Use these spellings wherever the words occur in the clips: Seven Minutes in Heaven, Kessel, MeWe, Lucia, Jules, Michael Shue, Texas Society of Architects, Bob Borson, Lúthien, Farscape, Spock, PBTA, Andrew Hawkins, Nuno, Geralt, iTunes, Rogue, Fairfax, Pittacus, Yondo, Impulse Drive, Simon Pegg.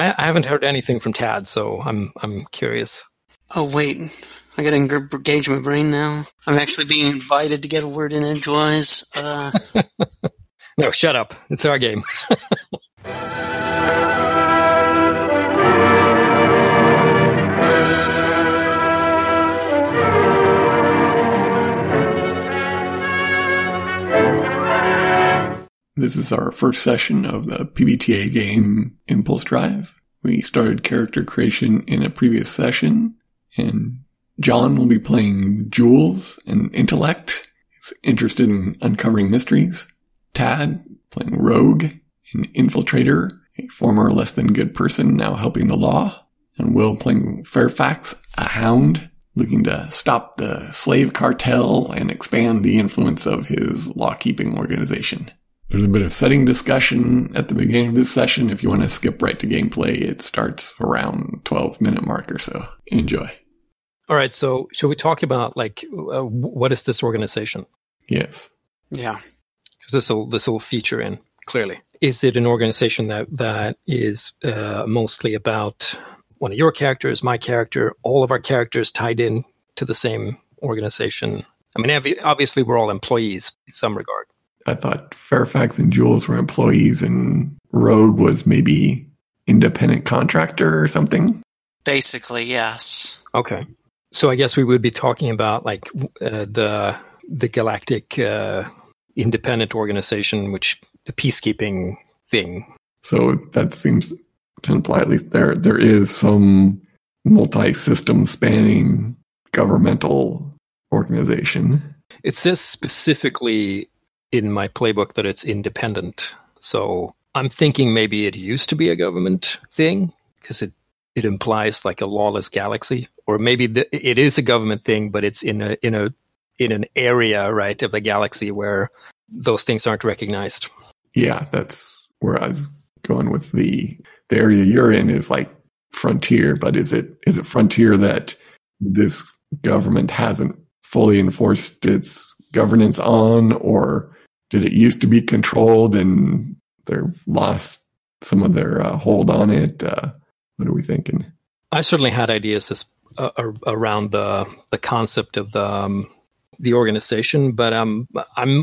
I haven't heard anything from Tad, so I'm curious. Oh, wait. I gotta engage my brain now. I'm actually being invited to get a word in edgewise. No, shut up. It's our game. This is our first session of the PBTA game Impulse Drive. We started character creation in a previous session, and John will be playing Jules, an intellect. He's interested in uncovering mysteries. Tad, playing Rogue, an infiltrator, a former less than good person now helping the law. And Will, playing Fairfax, a hound, looking to stop the slave cartel and expand the influence of his law-keeping organization. There's a bit of setting discussion at the beginning of this session. If you want to skip right to gameplay, it starts around 12-minute mark or so. Enjoy. All right, so should we talk about, what is this organization? Yes. Yeah. Because this will feature in, clearly. Is it an organization that is mostly about one of your characters, my character, all of our characters tied in to the same organization? I mean, obviously, we're all employees in some regard. I thought Fairfax and Jules were employees and Rogue was maybe independent contractor or something? Basically, yes. Okay. So I guess we would be talking about the galactic independent organization, which the peacekeeping thing. So that seems to imply at least there is some multi-system spanning governmental organization. It says specifically in my playbook that it's independent. So I'm thinking maybe it used to be a government thing because it implies like a lawless galaxy, or maybe it is a government thing, but it's in an area, right, of the galaxy where those things aren't recognized. Yeah, that's where I was going with the area you're in is like frontier, but is it frontier that this government hasn't fully enforced its governance on, or did it used to be controlled and they've lost some of their hold on it? What are we thinking? I certainly had ideas around the concept of the organization, but I'm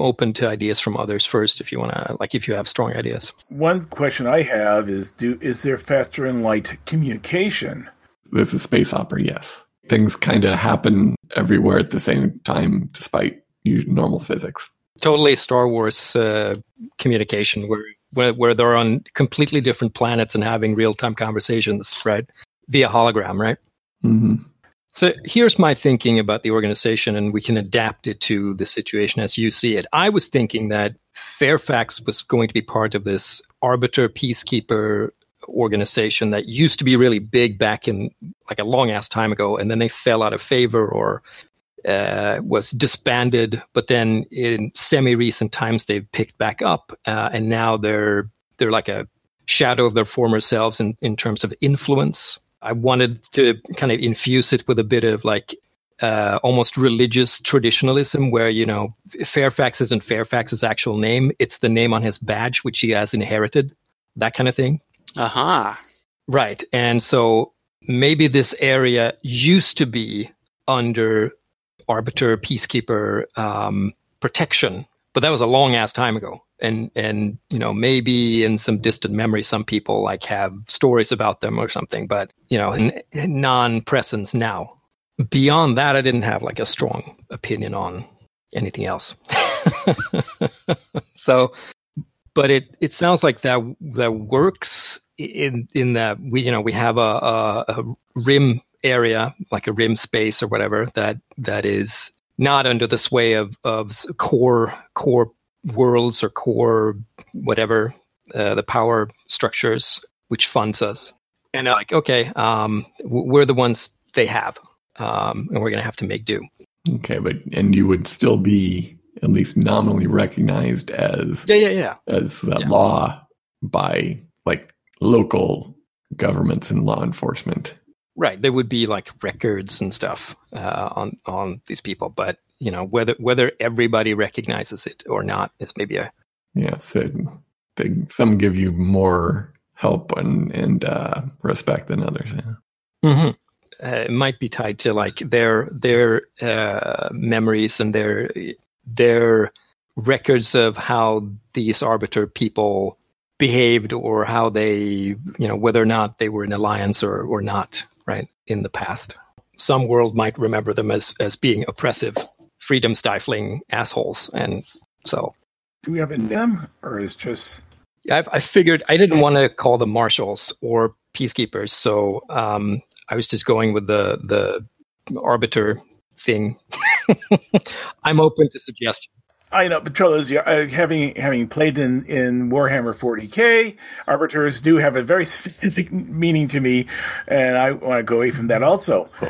open to ideas from others first. If you want to, if you have strong ideas. One question I have is: is there faster than light communication? This is space opera. Yes, things kind of happen everywhere at the same time, despite normal physics. Totally Star Wars communication, where they're on completely different planets and having real-time conversations, right? Via hologram, right? Mm-hmm. So here's my thinking about the organization, and we can adapt it to the situation as you see it. I was thinking that Fairfax was going to be part of this arbiter peacekeeper organization that used to be really big back in a long-ass time ago, and then they fell out of favor or was disbanded, but then in semi-recent times they've picked back up, and now they're like a shadow of their former selves in terms of influence. I wanted to kind of infuse it with a bit of almost religious traditionalism, where Fairfax isn't Fairfax's actual name; it's the name on his badge, which he has inherited, that kind of thing. Aha! Uh-huh. Right, and so maybe this area used to be under arbiter peacekeeper protection, but that was a long ass time ago, and maybe in some distant memory some people have stories about them or something, but non-presence now. Beyond that, I didn't have a strong opinion on anything else. So, but it sounds like that works in that we we have a rim area, like a rim space or whatever, that is not under the sway of core worlds or core whatever, the power structures which funds us. And we're the ones they have, and we're going to have to make do. Okay, and you would still be at least nominally recognized as law by local governments and law enforcement. Right, there would be records and stuff on these people, but whether everybody recognizes it or not is maybe some give you more help and respect than others. Yeah. Mm-hmm. It might be tied to like their memories and their records of how these arbiter people behaved, or how they, whether or not they were in alliance or not, right, in the past. Some world might remember them as being oppressive, freedom stifling assholes, and so. Do we have a name, or is just? I figured I didn't want to call them marshals or peacekeepers, so I was just going with the arbiter thing. I'm open to suggestions. I know, Patrolos, having played in Warhammer 40K, arbiters do have a very specific meaning to me, and I want to go away from that also. Cool.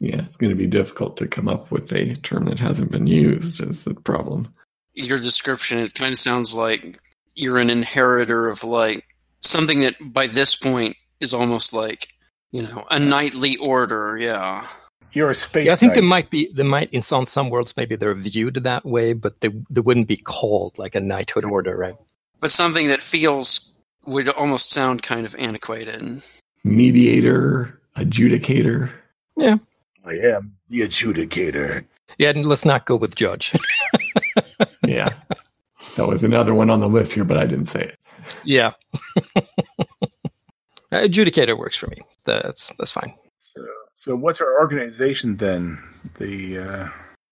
It's going to be difficult to come up with a term that hasn't been used is the problem. Your description, it kind of sounds like you're an inheritor of like something that by this point is almost like, a knightly order, yeah. You're a space knight. I think they might in some worlds maybe they're viewed that way, but they wouldn't be called like a knighthood order, right? But something that would almost sound kind of antiquated. Mediator, adjudicator. Yeah. I am the adjudicator. Yeah, and let's not go with judge. Yeah. That was another one on the list here, but I didn't say it. Yeah. Adjudicator works for me. That's fine. So what's our organization then?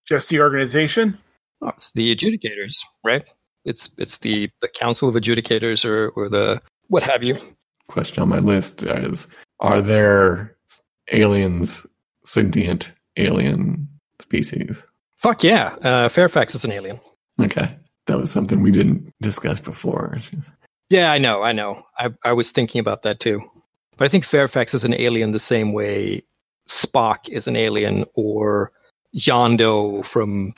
Just the organization? Oh, it's the adjudicators, right? It's the council of adjudicators or the what have you. Question on my list is: are there aliens, sentient alien species? Fuck yeah! Fairfax is an alien. Okay, that was something we didn't discuss before. Yeah, I know. I was thinking about that too. But I think Fairfax is an alien the same way Spock is an alien, or Yondo from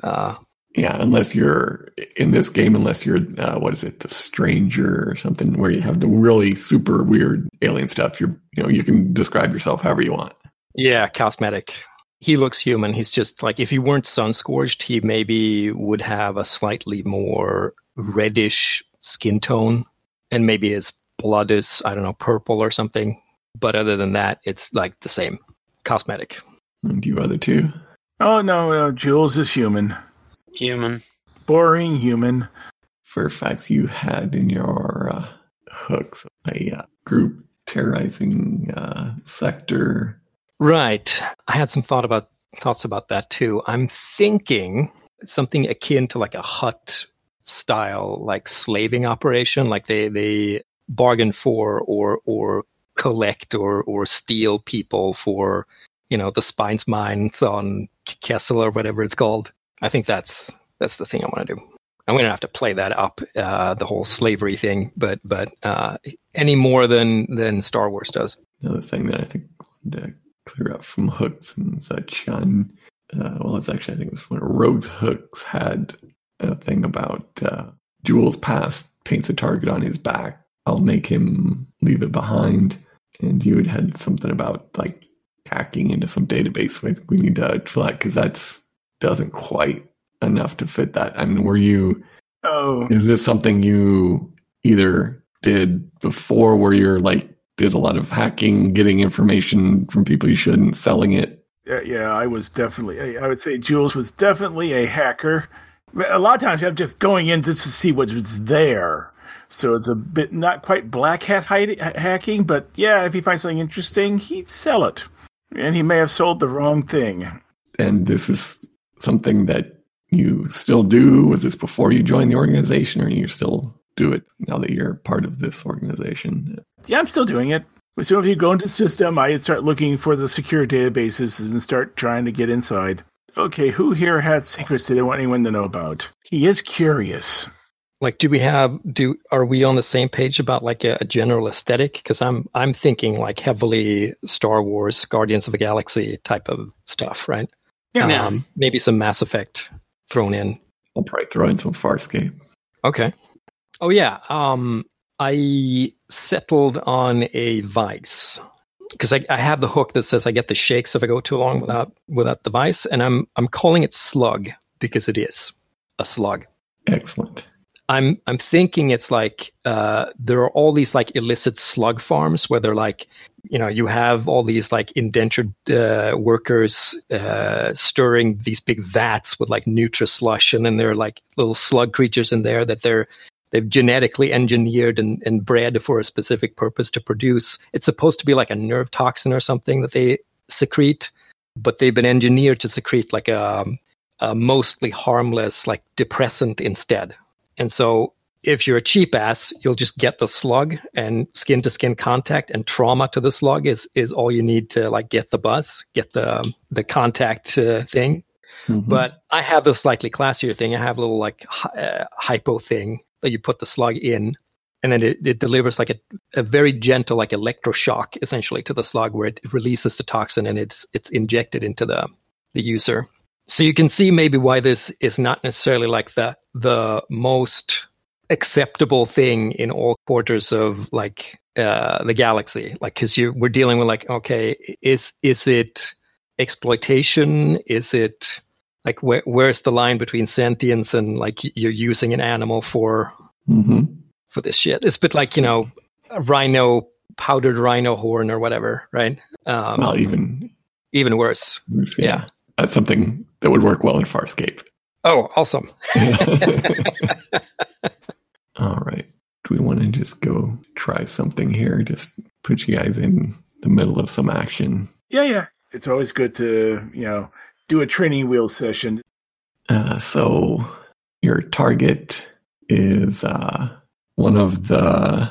yeah, unless you're in this game, unless you're the Stranger or something, where you have the really super weird alien stuff. You can describe yourself however you want. Yeah, cosmetic. He looks human. He's just like, if he weren't sun-scorched, he maybe would have a slightly more reddish skin tone, and maybe his blood is, I don't know, purple or something. But other than that, it's like the same. Cosmetic. And you other two? Oh, no. Jules is human. Boring human. Fairfax, you had in your hooks a group terrorizing sector. Right. I had some thoughts about that too. I'm thinking something akin to like a hut style, like slaving operation, like they bargain for or collect or steal people for, the Spine's Mines on Kessel or whatever it's called. I think that's the thing I want to do. I'm going to have to play that up, the whole slavery thing, but any more than Star Wars does. Another thing that I think to clear up from hooks and such on, I think it was when Rogue's hooks had a thing about Jules' past paints a target on his back. I'll make him leave it behind. And you had something about like hacking into some database. So I think we need to flag, because that doesn't quite enough to fit that. I mean, is this something you either did before where you're like, did a lot of hacking, getting information from people you shouldn't, selling it? Yeah, I was definitely, I would say Jules was definitely a hacker. A lot of times I'm just going in just to see what was there. So it's a bit not quite black hat hacking, but yeah, if he finds something interesting, he'd sell it. And he may have sold the wrong thing. And this is something that you still do? Was this before you joined the organization, or you still do it now that you're part of this organization? Yeah, I'm still doing it. As soon as you go into the system, I start looking for the secure databases and start trying to get inside. Okay, who here has secrets they don't want anyone to know about? He is curious. Like, are we on the same page about like a general aesthetic? Because I'm thinking like heavily Star Wars, Guardians of the Galaxy type of stuff, right? Yeah. Maybe some Mass Effect thrown in. I'll probably throw in some Farscape. Okay. Oh yeah. I settled on a vice because I have the hook that says I get the shakes if I go too long without the vice, and I'm calling it slug because it is a slug. Excellent. I'm thinking it's like there are all these like illicit slug farms where they're like, you know, you have all these like indentured workers stirring these big vats with like Nutri-Slush, and then there are like little slug creatures in there that they've genetically engineered and bred for a specific purpose to produce. It's supposed to be like a nerve toxin or something that they secrete, but they've been engineered to secrete like a mostly harmless like depressant instead. And so if you're a cheap ass, you'll just get the slug, and skin-to-skin contact and trauma to the slug is all you need to like get the buzz, get the contact thing. Mm-hmm. But I have a slightly classier thing. I have a little like hypo thing that you put the slug in, and then it delivers like a very gentle like electroshock essentially to the slug, where it releases the toxin and it's injected into the user. So you can see maybe why this is not necessarily like the most acceptable thing in all quarters of like the galaxy, like because we're dealing with like, okay, is it exploitation? Is it like where's the line between sentience and like you're using an animal for this shit? It's a bit like, you know, a rhino, powdered rhino horn or whatever, right? Well, even worse, yeah. That's something that would work well in Farscape. Oh, awesome. All right. Do we want to just go try something here? Just put you guys in the middle of some action. Yeah. It's always good to, you know, do a training wheel session. So your target is one of the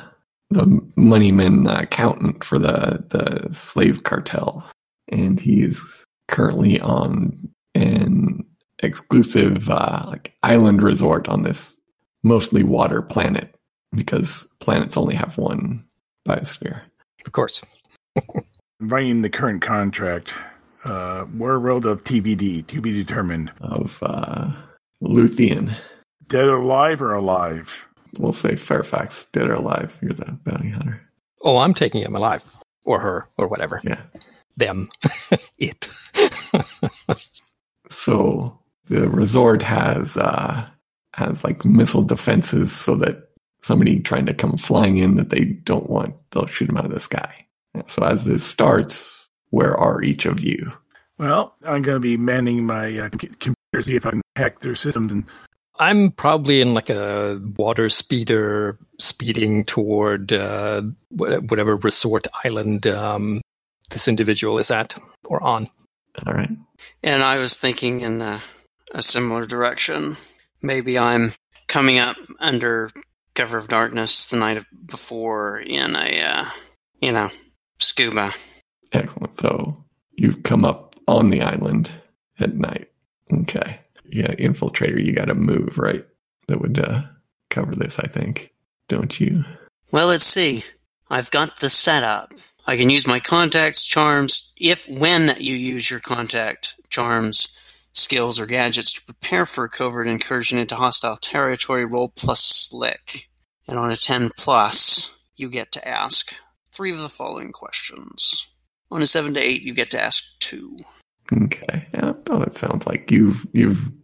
moneymen accountant for the slave cartel. And he's currently on an exclusive like island resort on this mostly water planet, because planets only have one biosphere. Of course. Writing the current contract, world of TBD, to be determined. Of Lúthien. Alive? We'll say Fairfax, dead or alive. You're the bounty hunter. Oh, I'm taking him alive. Or her, or whatever. Yeah. Them. It. So the resort has like missile defenses so that somebody trying to come flying in that they don't want, they'll shoot them out of the sky. So as this starts, where are each of you? Well, I'm going to be manning my computer, see if I can hack their systems. And I'm probably in like a water speeder speeding toward whatever resort island this individual is at or on. All right. And I was thinking in a similar direction. Maybe I'm coming up under cover of darkness the night before in a, scuba. Excellent. So you've come up on the island at night. Okay. Yeah, infiltrator, you got to move, right? That would cover this, I think. Don't you? Well, let's see. I've got the setup. I can use my contacts, charms, when you use your contact, charms, skills, or gadgets to prepare for a covert incursion into hostile territory, roll plus slick. And on a 10+, you get to ask 3 of the following questions. On a 7 to 8, you get to ask 2. Okay. Yeah, well, that sounds like you've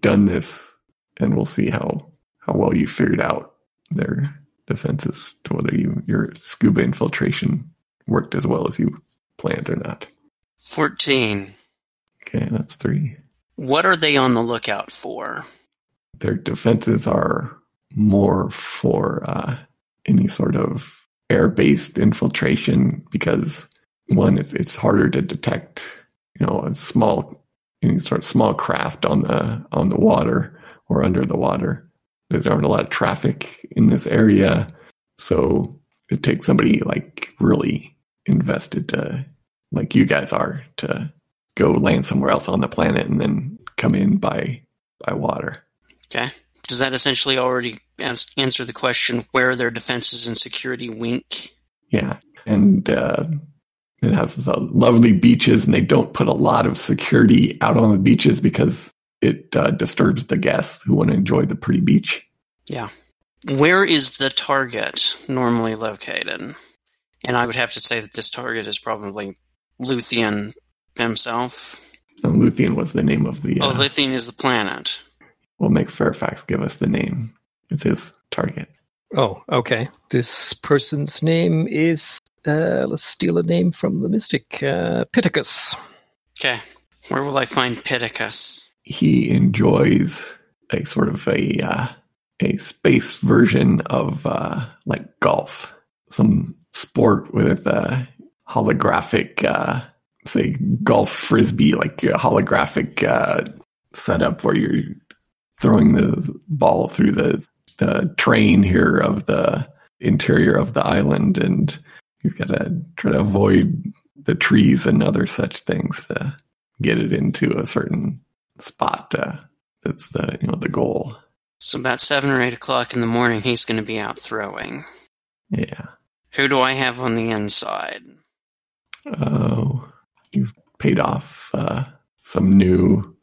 done this, and we'll see how well you figured out their defenses to whether your scuba infiltration worked as well as you planned or not. 14. Okay, that's 3. What are they on the lookout for? Their defenses are more for any sort of air-based infiltration, because one, it's harder to detect, you know, any sort of small craft on the water or under the water. There aren't a lot of traffic in this area, so it takes somebody like really invested to, like you guys are, to go land somewhere else on the planet and then come in by water. Okay. Does that essentially already answer the question where their defenses and security wink? Yeah. And it has the lovely beaches, and they don't put a lot of security out on the beaches because it disturbs the guests who want to enjoy the pretty beach. Yeah. Where is the target normally located? And I would have to say that this target is probably Lúthien himself. And Lúthien was the name of the... Lúthien is the planet. We'll make Fairfax give us the name. It's his target. Oh, okay. This person's name is, let's steal a name from the mystic, Pittacus. Okay. Where will I find Pittacus? He enjoys a sort of a space version of, like, golf. Some sport with a holographic, say, golf frisbee, like a holographic setup where you're throwing the ball through the terrain here of the interior of the island, and you've got to try to avoid the trees and other such things to get it into a certain spot. That's the the goal. So about 7 or 8 o'clock in the morning, he's going to be out throwing. Yeah. Who do I have on the inside? Oh, you've paid off some new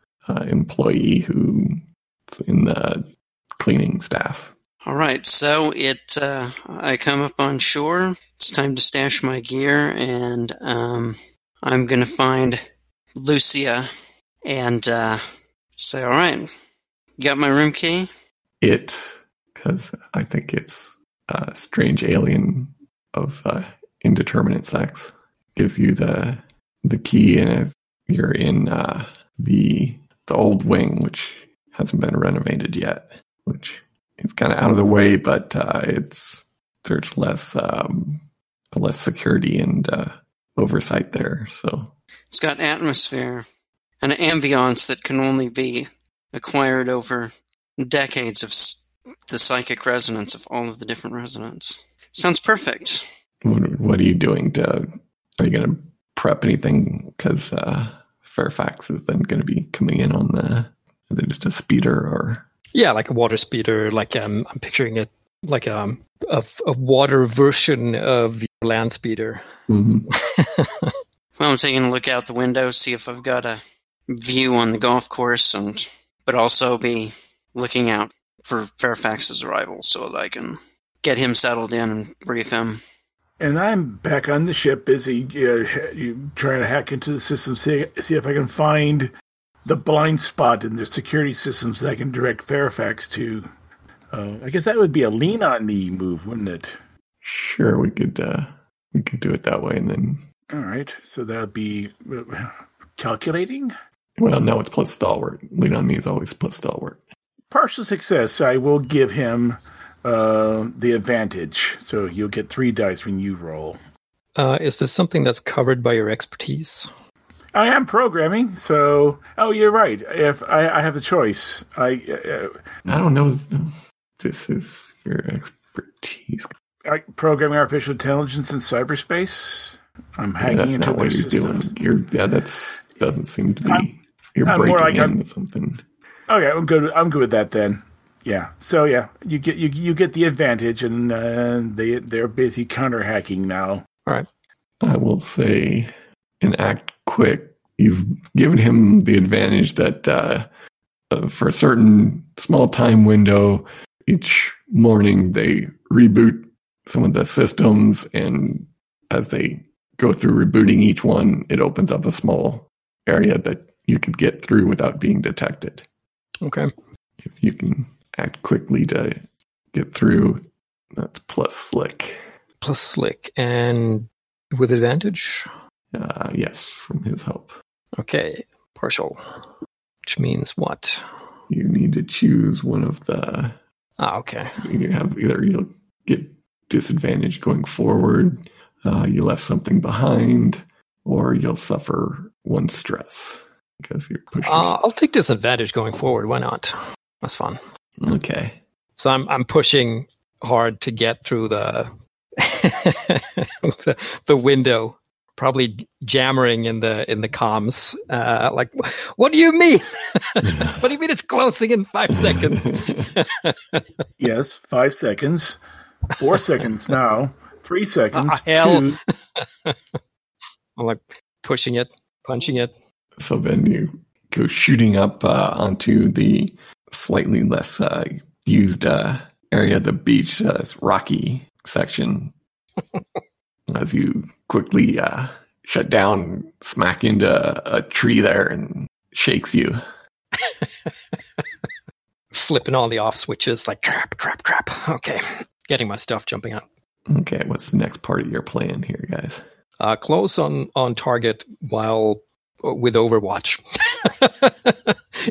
employee who's in the cleaning staff. All right, so I come up on shore. It's time to stash my gear, and I'm going to find Lucia and say, all right, you got my room key? Because I think it's a strange alien of indeterminate sex. Gives you the key, and you're in the old wing, which hasn't been renovated yet, which is kind of out of the way, but there's less security and oversight there. So it's got atmosphere, an ambiance that can only be acquired over decades of the psychic resonance of all of the different resonances. Sounds perfect. What are you doing to? Are you going to prep anything? Because Fairfax is then going to be coming in on is it just a speeder or? Yeah, like a water speeder. Like I'm picturing it like a water version of your land speeder. Mm-hmm. Well, I'm taking a look out the window, see if I've got a view on the golf course, but also be looking out for Fairfax's arrival so that I can get him settled in and brief him. And I'm back on the ship, busy trying to hack into the system, see if I can find the blind spot in their security systems that I can direct Fairfax to. I guess that would be a lean on me move, wouldn't it? Sure, we could do it that way, and then. All right, so that would be calculating. Well, no, it's plus stalwart. Lean on me is always plus stalwart. Partial success. I will give him. The advantage. So you'll get 3 dice when you roll. Is this something that's covered by your expertise? I am programming, so... Oh, you're right. If I have a choice. I don't know if this is your expertise. Programming artificial intelligence in cyberspace? I'm hacking into their systems. That's not what you're doing. That doesn't seem to be... I'm breaking into something. Okay, I'm good with that then. Yeah. So yeah, you get the advantage, and they're busy counter-hacking now. All right. I will say, and act quick. You've given him the advantage that for a certain small time window each morning they reboot some of the systems, and as they go through rebooting each one, it opens up a small area that you could get through without being detected. Okay. If you can. Act quickly to get through. That's plus slick. And with advantage? Yes, from his help. Okay, partial. Which means what? You need to choose one of the... Ah, okay. You have either you'll get disadvantage going forward, you left something behind, or you'll suffer 1 stress because you're pushing... I'll take disadvantage going forward. Why not? That's fun. Okay. So I'm pushing hard to get through the window, probably jammering in the comms. Like, what do you mean? What do you mean it's closing in 5 seconds? Yes, 5 seconds. 4 seconds now. 3 seconds. Hell. 2. I'm like pushing it, punching it. So then you go shooting up onto the slightly less used area of the beach, this rocky section. As you quickly shut down, smack into a tree there and shakes you. flipping all the off switches, like crap. Okay, getting my stuff, jumping out. Okay, what's the next part of your plan here, guys? Close on target while with Overwatch,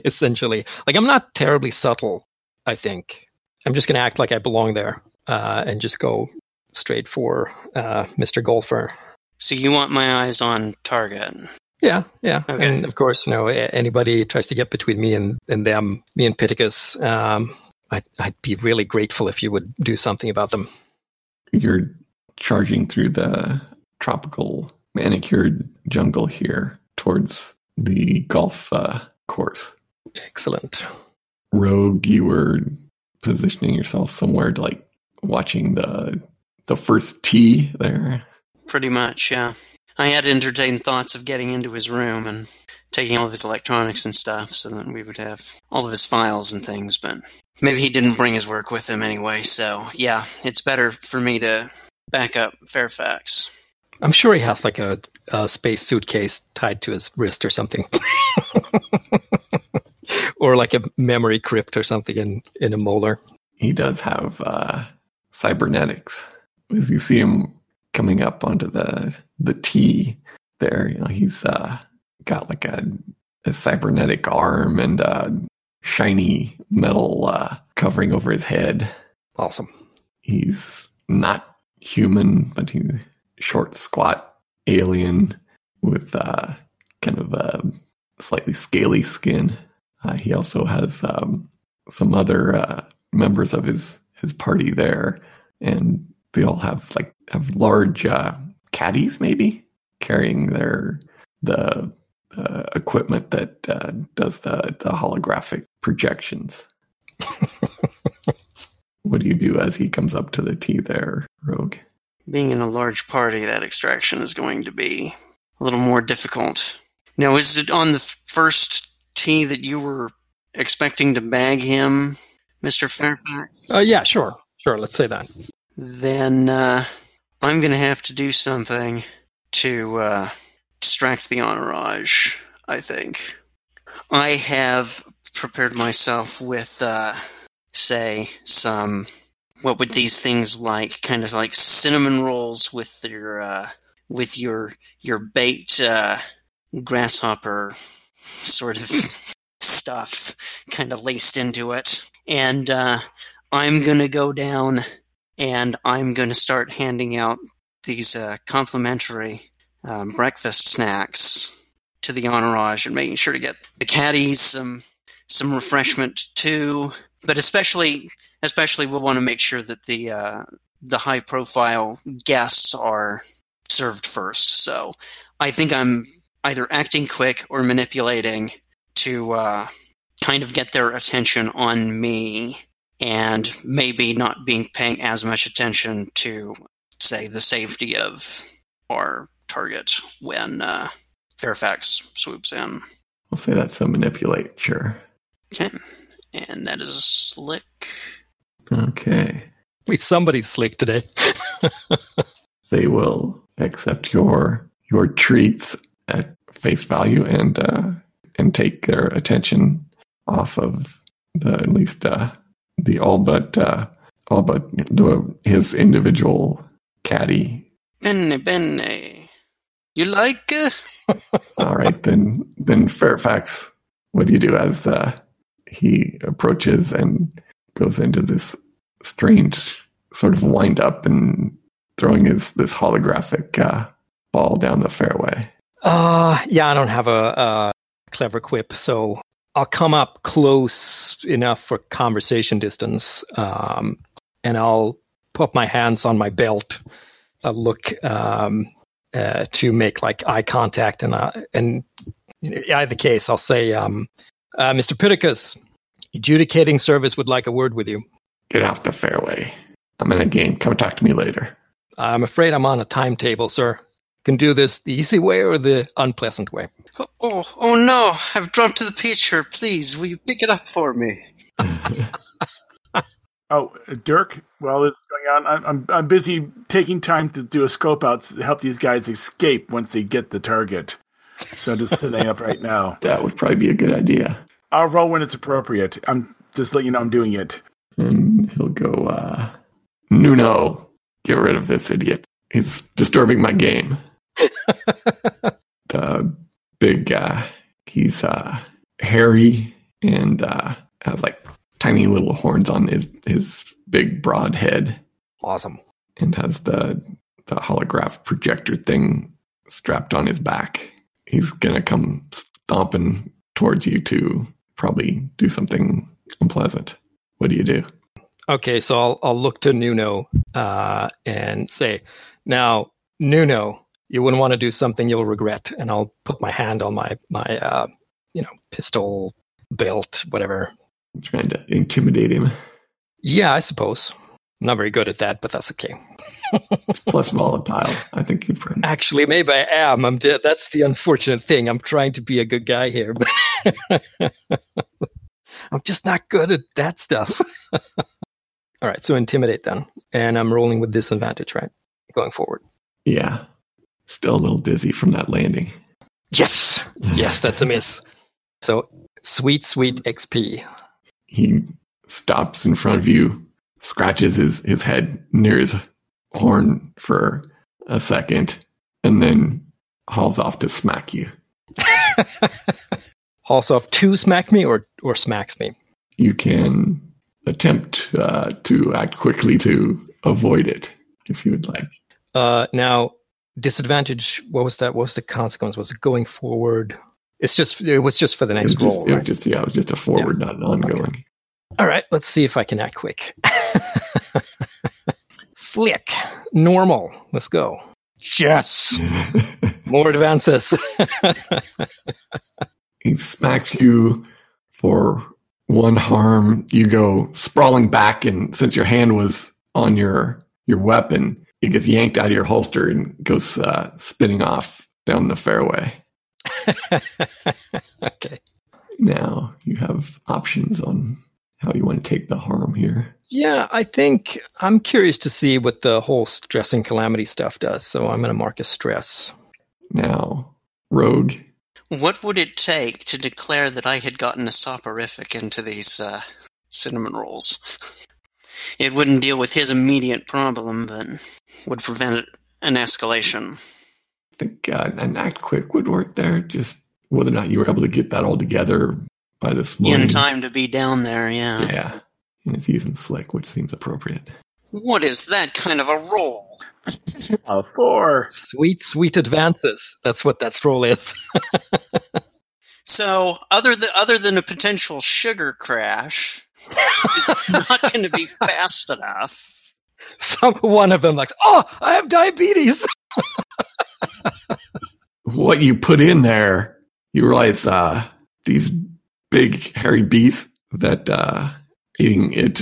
essentially. Like, I'm not terribly subtle, I think. I'm just going to act like I belong there and just go straight for Mr. Golfer. So you want my eyes on target? Yeah. Okay. And of course, anybody tries to get between me and them, me and Pittacus, I'd be really grateful if you would do something about them. You're charging through the tropical manicured jungle here towards the golf course. Excellent. Rogue, you were positioning yourself somewhere to, like, watching the first tee there. Pretty much, yeah. I had entertained thoughts of getting into his room and taking all of his electronics and stuff so that we would have all of his files and things, but maybe he didn't bring his work with him anyway, so yeah, it's better for me to back up Fairfax. I'm sure he has like a space suitcase tied to his wrist or something. Or like a memory crypt or something in a molar. He does have cybernetics. As you see him coming up onto the T there, he's got like a cybernetic arm and a shiny metal covering over his head. Awesome. He's not human, but he's short, squat alien with kind of a slightly scaly skin. He also has some other members of his party there, and they all have large caddies, maybe, carrying the equipment that does the holographic projections. What do you do as he comes up to the tee there, Rogue? Being in a large party, that extraction is going to be a little more difficult. Now, is it on the first tee that you were expecting to bag him, Mr. Fairfax? Yeah, sure. Let's say that. Then I'm going to have to do something to distract the entourage, I think. I have prepared myself with, say, some, what would these things like, kind of like cinnamon rolls with your baked grasshopper sort of stuff kind of laced into it. And I'm going to go down and I'm going to start handing out these complimentary breakfast snacks to the entourage and making sure to get the caddies some refreshment too. But especially we'll want to make sure that the high-profile guests are served first. So I think I'm either acting quick or manipulating to kind of get their attention on me, and maybe not paying as much attention to, say, the safety of our target when Fairfax swoops in. I'll say that's a manipulate, sure. Okay, and that is a slick. Okay. At least somebody's slick today. They will accept your treats at face value and take their attention off of his individual caddy. Bene. You like? All right, then Fairfax, what do you do as he approaches and goes into this strange sort of wind up and throwing this holographic ball down the fairway? I don't have a clever quip, so I'll come up close enough for conversation distance, and I'll put my hands on my belt. I'll look to make like eye contact, and in either case, I'll say, "Mr. Pittacus, adjudicating service would like a word with you." Get off the fairway. I'm in a game. Come talk to me later. I'm afraid I'm on a timetable, sir. Can do this the easy way or the unpleasant way. Oh no, I've dropped the pitcher. Please, will you pick it up for me? Oh, Dirk, while this is going on, I'm busy taking time to do a scope out to help these guys escape once they get the target. So I'm just sitting up right now. That would probably be a good idea. I'll roll when it's appropriate. I'm just let you know I'm doing it. And he'll go, Nuno, get rid of this idiot. He's disturbing my game. The big guy, he's hairy and has like tiny little horns on his big broad head. Awesome. And has the holograph projector thing strapped on his back. He's going to come stomping towards you to probably do something unpleasant. What do you do? Okay, so I'll look to Nuno and say, now, Nuno, you wouldn't want to do something you'll regret. And I'll put my hand on my pistol belt, whatever. I'm trying to intimidate him. Yeah, I suppose. I'm not very good at that, but that's okay. It's plus volatile. I think you'd probably... Actually, maybe I am. I'm dead. That's the unfortunate thing. I'm trying to be a good guy here, but I'm just not good at that stuff. All right, so intimidate then. And I'm rolling with disadvantage, right? Going forward. Yeah. Still a little dizzy from that landing. Yes. Yes, that's a miss. So sweet XP. He stops in front of you, scratches his head near his horn for a second, and then hauls off to smack you. Hauls off to smack me or smacks me? You can attempt to act quickly to avoid it, if you would like. Now, disadvantage, what was the consequence? Was it going forward? It was just for the next roll, right? It was just a forward, not an ongoing. Okay. All right, let's see if I can act quick. Flick. Normal. Let's go. Yes! More advances. He smacks you for one harm. You go sprawling back, and since your hand was on your weapon, it gets yanked out of your holster and goes spinning off down the fairway. Okay. Now you have options on how you want to take the harm here. Yeah, I think I'm curious to see what the whole stress and calamity stuff does, so I'm going to mark a stress. Now, Rogue. What would it take to declare that I had gotten a soporific into these cinnamon rolls? It wouldn't deal with his immediate problem, but would prevent an escalation. I think an act quick would work there, just whether or not you were able to get that all together by this morning. In time to be down there, yeah. Yeah, and it's using slick, which seems appropriate. What is that kind of a roll? A 4. Sweet advances. That's what that roll is. So, other than a potential sugar crash, it's not going to be fast enough. One of them like, oh, I have diabetes. What you put in there, you realize these big hairy beef that eating it.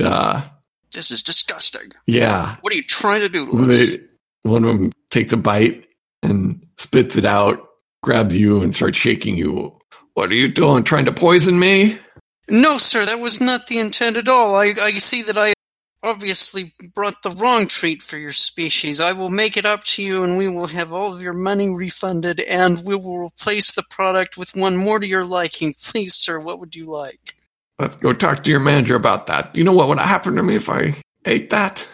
This is disgusting. Yeah. What are you trying to do to us? One of them takes a bite and spits it out, grabs you and starts shaking you. What are you doing? Trying to poison me? No, sir. That was not the intent at all. I see that I obviously brought the wrong treat for your species. I will make it up to you, and we will have all of your money refunded, and we will replace the product with one more to your liking. Please, sir, what would you like? Let's go talk to your manager about that. You know what would happen to me if I ate that?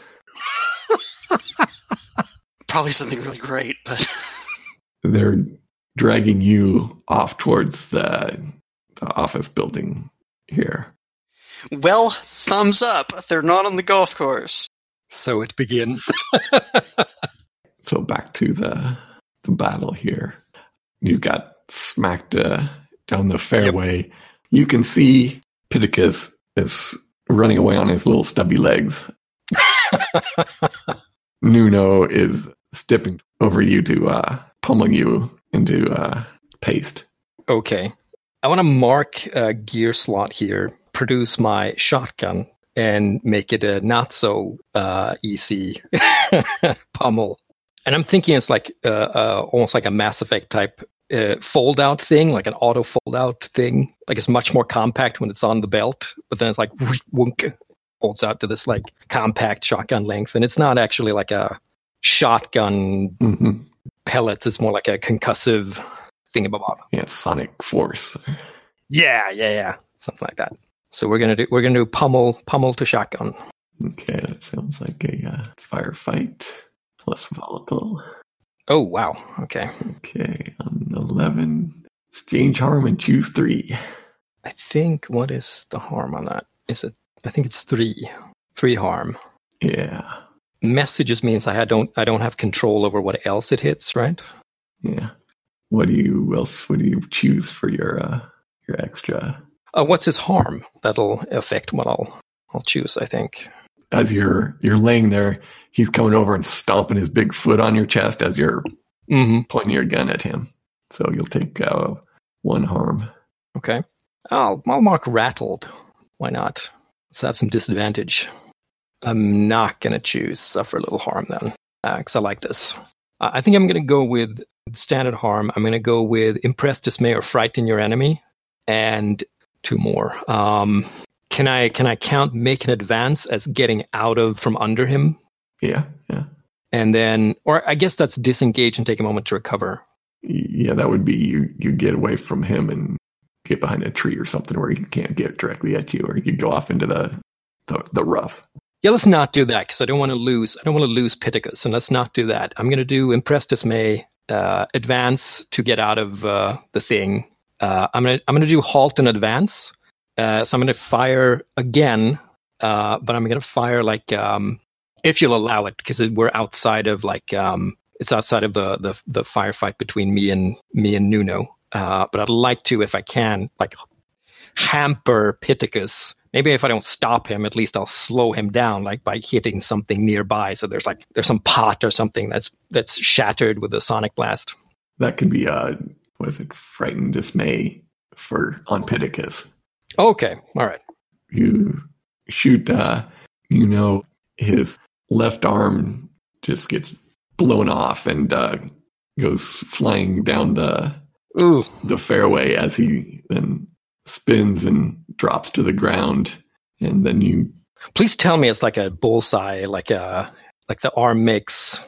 Probably something really great, but... They're dragging you off towards the office building here. Well, thumbs up. They're not on the golf course. So it begins. So back to the battle here. You got smacked down the fairway. Yep. You can see... Pittacus is running away on his little stubby legs. Nuno is stepping over you to pummel you into paste. Okay. I want to mark a gear slot here, produce my shotgun, and make it a not-so-easy pummel. And I'm thinking it's like almost like a Mass Effect type fold-out thing, like an auto fold-out thing. Like it's much more compact when it's on the belt, but then it's like wonk, folds out to this like compact shotgun length, and it's not actually like a shotgun pellet. It's more like a concussive thingamabob. Yeah, sonic force. Yeah, something like that. So we're gonna do pummel to shotgun. Okay, that sounds like a firefight plus volatile. Oh wow! Okay. Okay, on 11, exchange harm and choose 3. I think what is the harm on that? Is it? I think it's 3 harm. Yeah. Messages means I don't have control over what else it hits, right? Yeah. What do you choose for your extra? What's his harm? That'll affect what I'll choose, I think. As you're laying there, he's coming over and stomping his big foot on your chest as you're pointing your gun at him. So you'll take 1 harm. Okay. I'll mark rattled. Why not? Let's have some disadvantage. I'm not going to choose suffer a little harm then, because I like this. I think I'm going to go with standard harm. I'm going to go with impress, dismay, or frighten your enemy, and 2 more. Can I count make an advance as getting out of from under him? Yeah. And then, or I guess that's disengage and take a moment to recover. Yeah, that would be you get away from him and get behind a tree or something where he can't get directly at you, or you go off into the rough. Yeah, let's not do that because I don't want to lose Pittacus, and let's not do that. I'm going to do impress, dismay, advance to get out of the thing. I'm going to do halt and advance. So I'm going to fire again, but I'm going to fire like if you'll allow it, because we're outside of like it's outside of the firefight between me and Nuno. But I'd like to, if I can, like hamper Pittacus. Maybe if I don't stop him, at least I'll slow him down, like by hitting something nearby. So there's some pot or something that's shattered with a sonic blast. That can be frightened dismay for on Pittacus. Okay, all right. You shoot, his left arm just gets blown off and goes flying down the fairway as he then spins and drops to the ground, and then you. Please tell me it's like a bullseye, like the arm makes.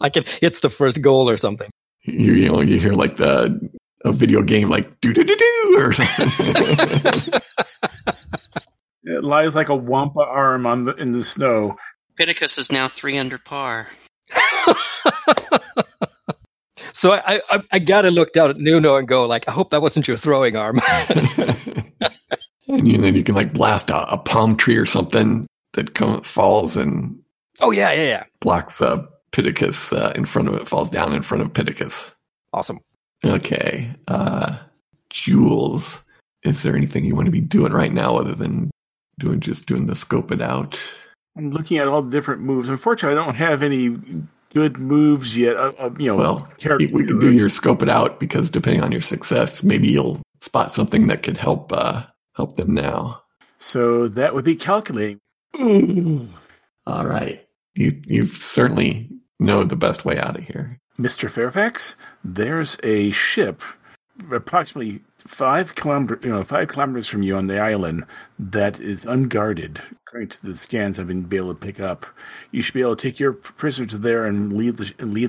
Like it hits the first goal or something. You hear like a video game like do do do do or something. It lies like a wampa arm in the snow. Pittacus is now 3 under par. So I gotta look down at Nuno and go like, I hope that wasn't your throwing arm. And then you can like blast a palm tree or something that falls and blocks Pittacus in front of it, falls down in front of Pittacus. Awesome. Okay, Jules, is there anything you want to be doing right now other than doing the scope it out? I'm looking at all the different moves. Unfortunately, I don't have any good moves yet. We can do your scope it out, because depending on your success, maybe you'll spot something that could help them now. So that would be calculating. Ooh. All right, you certainly know the best way out of here, Mr. Fairfax. There's a ship approximately 5 kilometers from you on the island that is unguarded. According to the scans I've been able to pick up, you should be able to take your prisoners there and leave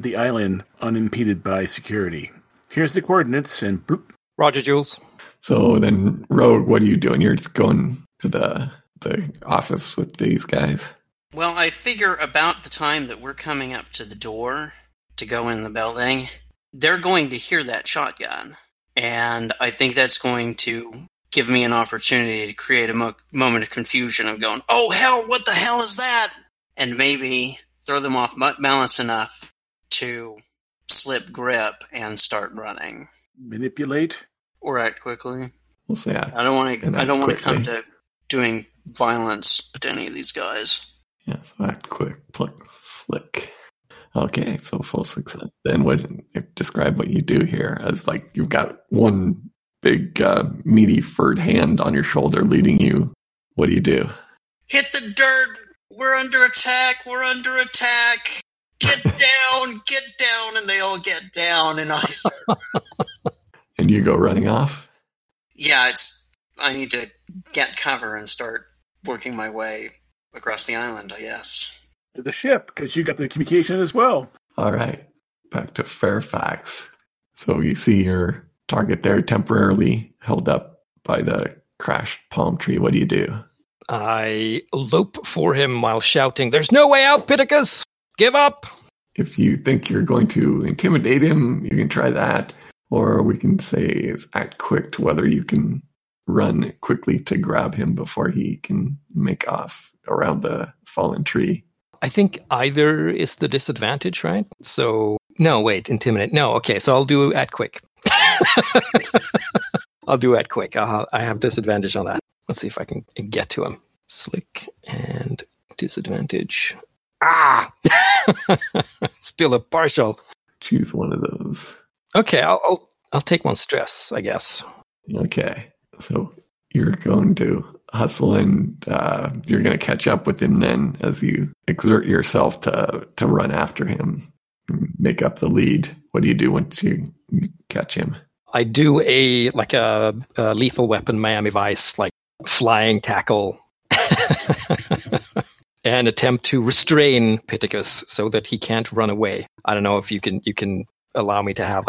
the island unimpeded by security. Here's the coordinates, and bloop. Roger, Jules. So then, Rogue, what are you doing? You're just going to the office with these guys. Well, I figure about the time that we're coming up to the door to go in the building, they're going to hear that shotgun. And I think that's going to give me an opportunity to create a moment of confusion of going, oh, hell, what the hell is that? And maybe throw them off balance enough to slip grip and start running. Manipulate? Or act quickly. We'll say I don't want to come to doing violence to any of these guys. Yeah, so act quick, flick. Okay, so full success. Then describe what you do here as like you've got one big meaty furred hand on your shoulder leading you. What do you do? Hit the dirt! We're under attack! Get down! Get down! And they all get down and I start. And you go running off? Yeah, I need to get cover and start working my way across the island, I guess. To the ship, because you got the communication as well. All right, back to Fairfax. So you see your target there temporarily held up by the crashed palm tree, what do you do? I lope for him while shouting, "There's no way out, Pittacus! Give up!" If you think you're going to intimidate him, you can try that. Or we can say it's act quick to whether you can run quickly to grab him before he can make off around the fallen tree. I think either is the disadvantage, right? So, no, wait, intimidate. No, okay, so I'll do act quick. I'll do act quick. I have disadvantage on that. Let's see if I can get to him. Slick and disadvantage. Ah! Still a partial. Choose one of those. Okay, I'll take one stress, I guess. Okay, so you're going to hustle and you're going to catch up with him then as you exert yourself to run after him, make up the lead. What do you do once you catch him? I do a lethal weapon Miami Vice, like flying tackle, and attempt to restrain Pittacus so that he can't run away. I don't know if you can allow me to have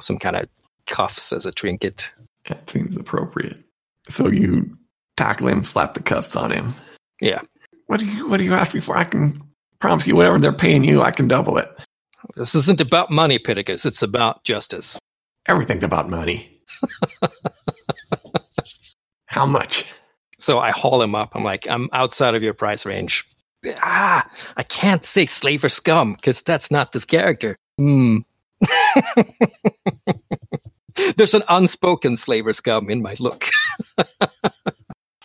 some kind of cuffs as a trinket. That seems appropriate. So you tackle him, slap the cuffs on him. Yeah. What do you ask me for? I can promise you whatever they're paying you, I can double it. This isn't about money, Pittacus. It's about justice. Everything's about money. How much? So I haul him up. I'm like, I'm outside of your price range. I can't say slave or scum because that's not this character. There's an unspoken slave or scum in my look.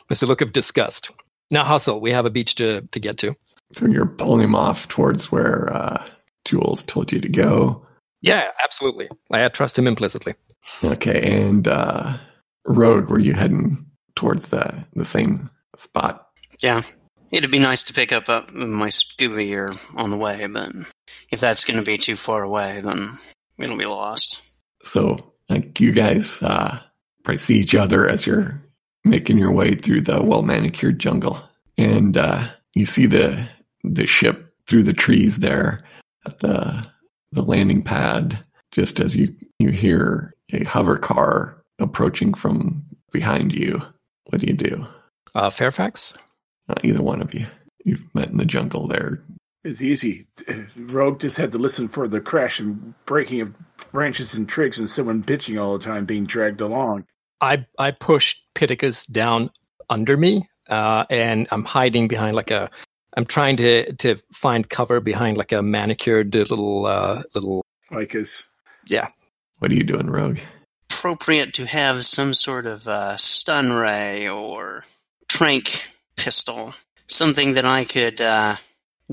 There's a look of disgust. Now hustle. We have a beach to get to. So you're pulling him off towards where Jules told you to go. Yeah, absolutely. I trust him implicitly. Okay, and Rogue, were you heading towards the same spot? Yeah. It'd be nice to pick up my scuba gear on the way, but if that's going to be too far away, then it'll be lost. So, you guys probably see each other as you're making your way through the well-manicured jungle. And you see the ship through the trees there at the landing pad, just as you hear a hover car approaching from behind you. What do you do? Fairfax? Not either one of you. You've met in the jungle there. It's easy. Rogue just had to listen for the crash and breaking of branches and twigs and someone bitching all the time being dragged along. I pushed Pittacus down under me, and I'm hiding behind I'm trying to find cover behind like a manicured little ficus. Yeah. What are you doing, Rogue? Appropriate to have some sort of stun ray or trank pistol, something that I could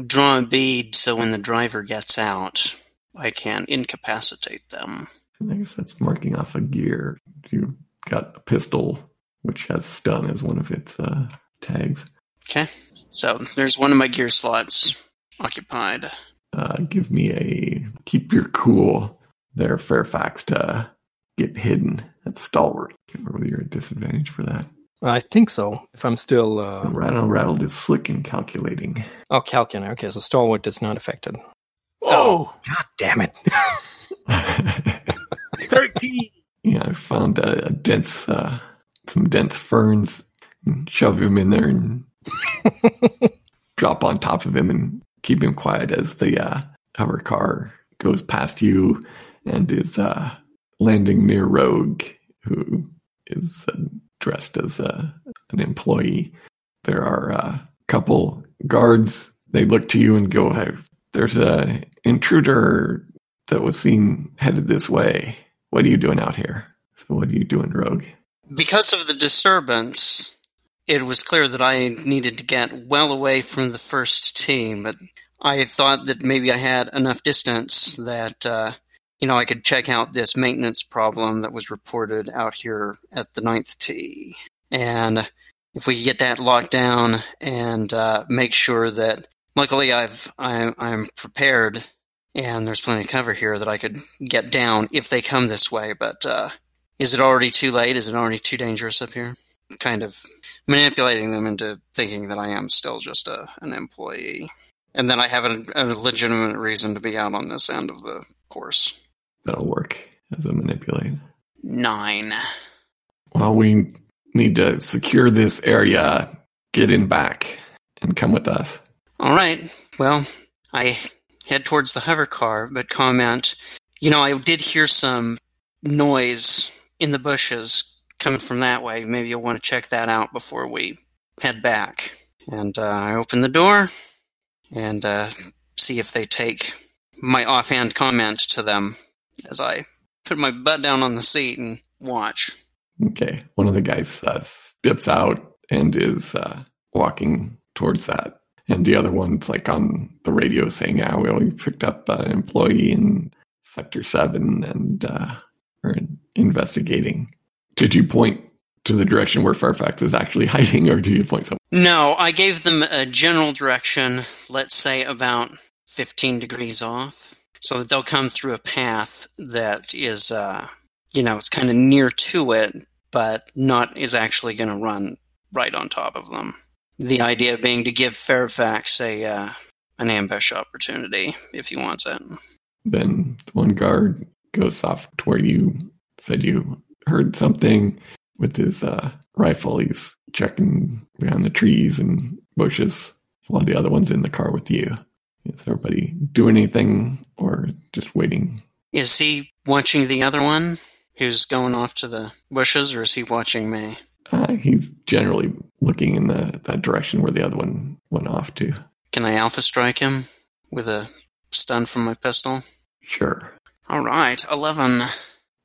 draw a bead so when the driver gets out, I can incapacitate them. I guess that's marking off a gear. You got a pistol, which has stun as one of its tags. Okay, so there's one of my gear slots occupied. Give me a keep your cool there, Fairfax, to get hidden. That's stalwart. I can't remember whether you're at disadvantage for that. I think so, if I'm still... Rattled is slick and calculating. Oh, calculating. Okay, so stalwart is not affected. Oh! God damn it. 13! Yeah, I found some dense ferns and shove him in there and drop on top of him and keep him quiet as the hover car goes past you and is landing near Rogue, who is... dressed as an employee. There are a couple guards. They look to you and go, "Hey, there's an intruder that was seen headed this way. What are you doing out here?" So what are you doing, Rogue? Because of the disturbance, it was clear that I needed to get well away from the first team, but I thought that maybe I had enough distance that... I could check out this maintenance problem that was reported out here at the 9th tee. And if we get that locked down and make sure that... Luckily, I'm prepared, and there's plenty of cover here that I could get down if they come this way. But is it already too late? Is it already too dangerous up here? Kind of manipulating them into thinking that I am still just an employee. And then I have a legitimate reason to be out on this end of the course. That'll work as a manipulate. 9. Well, we need to secure this area. Get in back and come with us. All right. Well, I head towards the hover car, but comment, I did hear some noise in the bushes coming from that way. Maybe you'll want to check that out before we head back. And I open the door and see if they take my offhand comment to them as I put my butt down on the seat and watch. Okay. One of the guys steps out and is walking towards that. And the other one's like on the radio saying, yeah, we only picked up an employee in Sector 7 and are investigating. Did you point to the direction where Fairfax is actually hiding, or did you point somewhere? No, I gave them a general direction, let's say about 15 degrees off, so that they'll come through a path that is, it's kind of near to it, but not is actually going to run right on top of them. The idea being to give Fairfax an ambush opportunity, if he wants it. Then one guard goes off to where you said you heard something with his rifle. He's checking behind the trees and bushes while the other one's in the car with you. Is everybody doing anything or just waiting? Is he watching the other one who's going off to the bushes, or is he watching me? He's generally looking in that direction where the other one went off to. Can I alpha strike him with a stun from my pistol? Sure. All right, 11.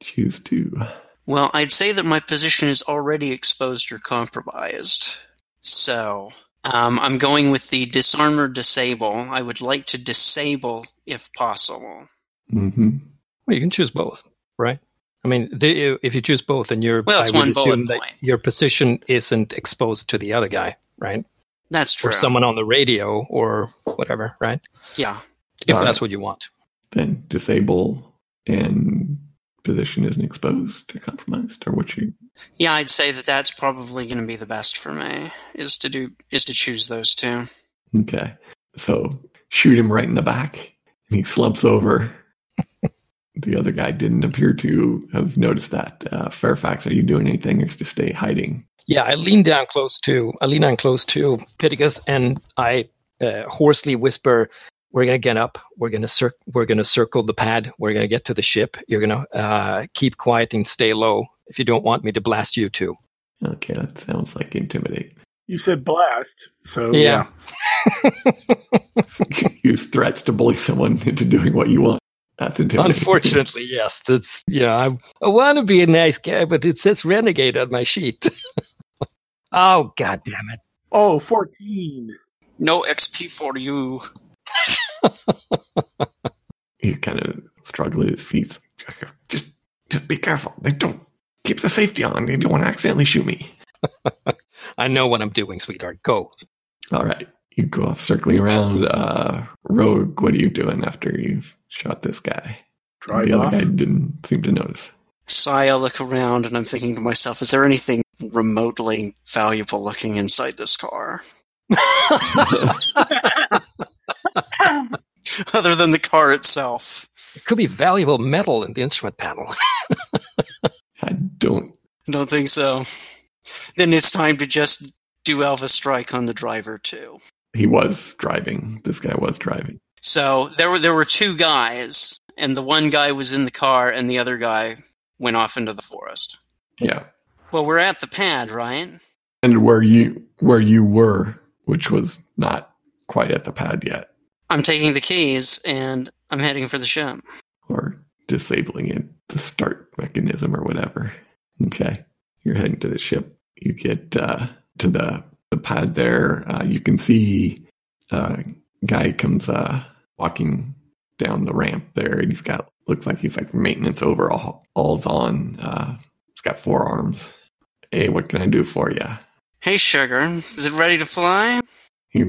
Choose two. Well, I'd say that my position is already exposed or compromised. So I'm going with the disarm or disable. I would like to disable if possible. Mm-hmm. Well, you can choose both, right? I mean, if you choose both, then I would assume that your position isn't exposed to the other guy, right? That's true. Or someone on the radio or whatever, right? Yeah. If all that's right. What you want. Then disable and position isn't exposed or compromised, or what you... Yeah, I'd say that that's probably going to be the best for me, is to choose those two. Okay. So shoot him right in the back, and he slumps over. The other guy didn't appear to have noticed that. Fairfax, are you doing anything, or is to stay hiding? Yeah, I lean down close to Pittacus, and I hoarsely whisper, "We're gonna get up. We're gonna circle the pad. We're gonna get to the ship. You're gonna keep quiet and stay low. If you don't want me to blast you too." Okay, that sounds like intimidate. You said blast, so yeah. Use threats to bully someone into doing what you want. That's intimidating. Unfortunately, yes. That's I want to be a nice guy, but it says renegade on my sheet. Oh, god damn it! Oh, 14. No XP for you. He kind of struggled at his feet. Just be careful. They don't keep the safety on. They don't want to accidentally shoot me. I know what I'm doing, sweetheart. Go. All right. You go off circling around. Rogue, what are you doing after you've shot this guy? The other guy didn't seem to notice. So I look around and I'm thinking to myself, is there anything remotely valuable looking inside this car? Other than the car itself. It could be valuable metal in the instrument panel. I don't think so. Then it's time to just do Alpha Strike on the driver too. He was driving. This guy was driving. So there were two guys, and the one guy was in the car and the other guy went off into the forest. Yeah. Well, we're at the pad, right? And where you were, which was not quite at the pad yet. I'm taking the keys, and I'm heading for the ship. Or disabling it, the start mechanism or whatever. Okay. You're heading to the ship. You get to the pad there. You can see a guy comes walking down the ramp there, and looks like he's maintenance overall. All's on. He's got four arms. Hey, what can I do for you? Hey, sugar. Is it ready to fly? He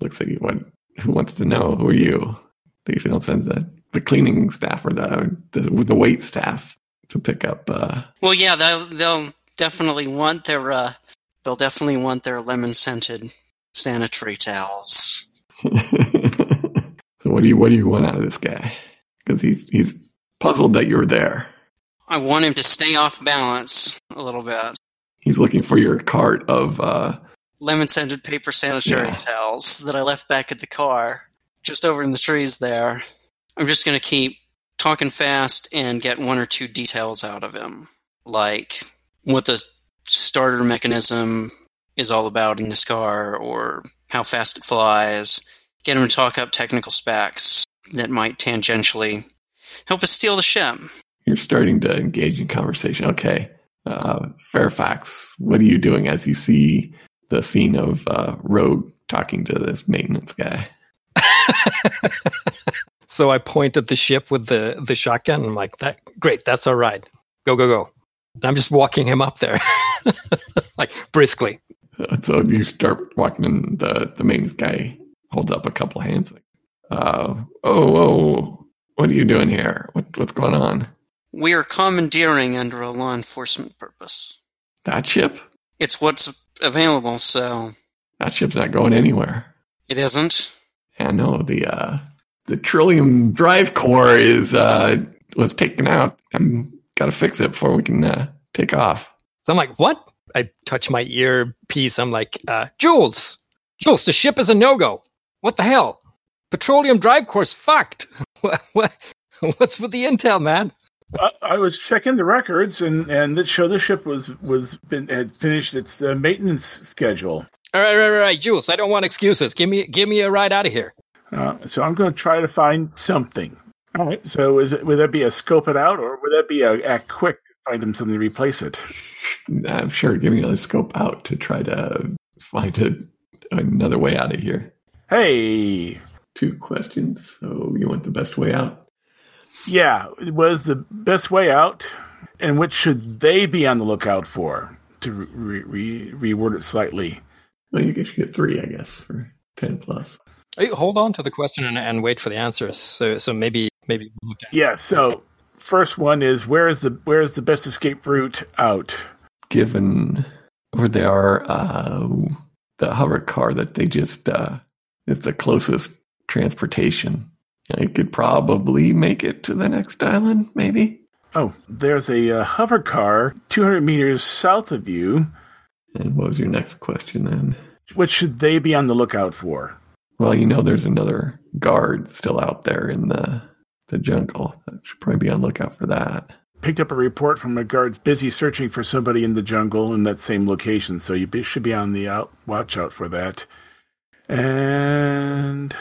looks like he went... Who wants to know? Who are you? They usually don't send the cleaning staff or the wait staff to pick up. Well, yeah, they'll definitely want their lemon scented sanitary towels. So what do you want out of this guy? Because he's puzzled that you're there. I want him to stay off balance a little bit. He's looking for your cart of lemon-scented paper sanitary towels that I left back at the car, just over in the trees there. I'm just going to keep talking fast and get one or two details out of him, like what the starter mechanism is all about in this car, or how fast it flies. Get him to talk up technical specs that might tangentially help us steal the ship. You're starting to engage in conversation. Okay, Fairfax, what are you doing as you see the scene of Rogue talking to this maintenance guy? So I point at the ship with the shotgun. I'm like, "That great, that's our ride. Go, go, go." And I'm just walking him up there, like briskly. So you start walking in, the maintenance guy holds up a couple of hands. Like, oh, what are you doing here? What's going on? We are commandeering under a law enforcement purpose. That ship? It's what's available, so... That ship's not going anywhere. It isn't? Yeah, no, the Trillium Drive Core was taken out. I've got to fix it before we can take off. So I'm like, what? I touch my earpiece. I'm like, Jules, the ship is a no-go. What the hell? Petroleum Drive Core's fucked. What's with the intel, man? I was checking the records, and it showed the ship had finished its maintenance schedule. All right, Jules. I don't want excuses. Give me a ride out of here. So I'm going to try to find something. All right. So would that be a scope it out, or would that be a quick to find them something to replace it? I'm sure giving another scope out to try to find another way out of here. Hey, 2 questions. So you want the best way out? Yeah, it was the best way out, and what should they be on the lookout for? To reword it slightly. Well, you get 3, I guess, for 10 plus. Hold on to the question and wait for the answers. So maybe. Yeah. So first one is where is the best escape route out? Given where they are, the hover car that they just is the closest transportation. I could probably make it to the next island, maybe. Oh, there's a hover car 200 meters south of you. And what was your next question then? What should they be on the lookout for? Well, there's another guard still out there in the jungle. I should probably be on the lookout for that. Picked up a report from a guard's busy searching for somebody in the jungle in that same location, so you should be on the watch out for that. And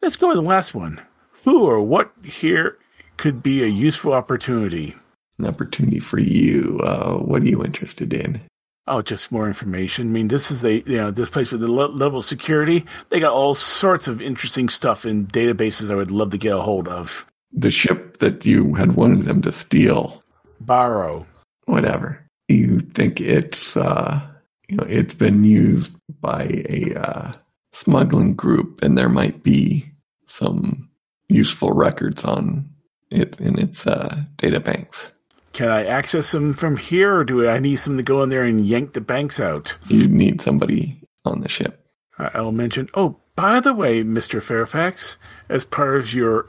let's go with the last one. Who or what here could be a useful opportunity? An opportunity for you. What are you interested in? Oh, just more information. I mean, this is this place with the level of security. They got all sorts of interesting stuff in databases I would love to get a hold of. The ship that you had wanted them to steal. Borrow. Whatever. You think it's, it's been used by a smuggling group, and there might be some useful records on it in its data banks. Can I access them from here, or do I need someone to go in there and yank the banks out? You need somebody on the ship. I'll mention. Oh, by the way, Mr. Fairfax, as part of your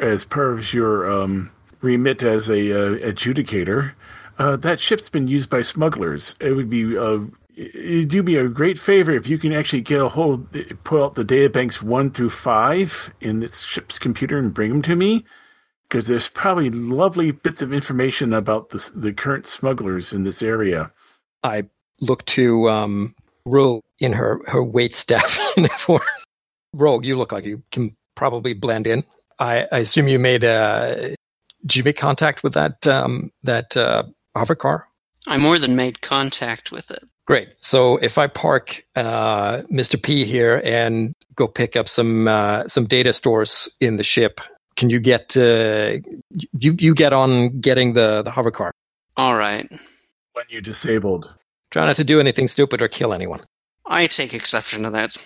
remit as a adjudicator, that ship's been used by smugglers. It would be it'd do me a great favor if you can actually pull out the data banks 1 through 5 in this ship's computer and bring them to me, because there's probably lovely bits of information about the current smugglers in this area. I look to Rogue in her waitstaff uniform. Rogue, you look like you can probably blend in. I assume you made contact with that hover car? I more than made contact with it. Great. So if I park Mr. P here and go pick up some data stores in the ship, can you get you get on getting the hover car? All right. When you disabled. Try not to do anything stupid or kill anyone. I take exception to that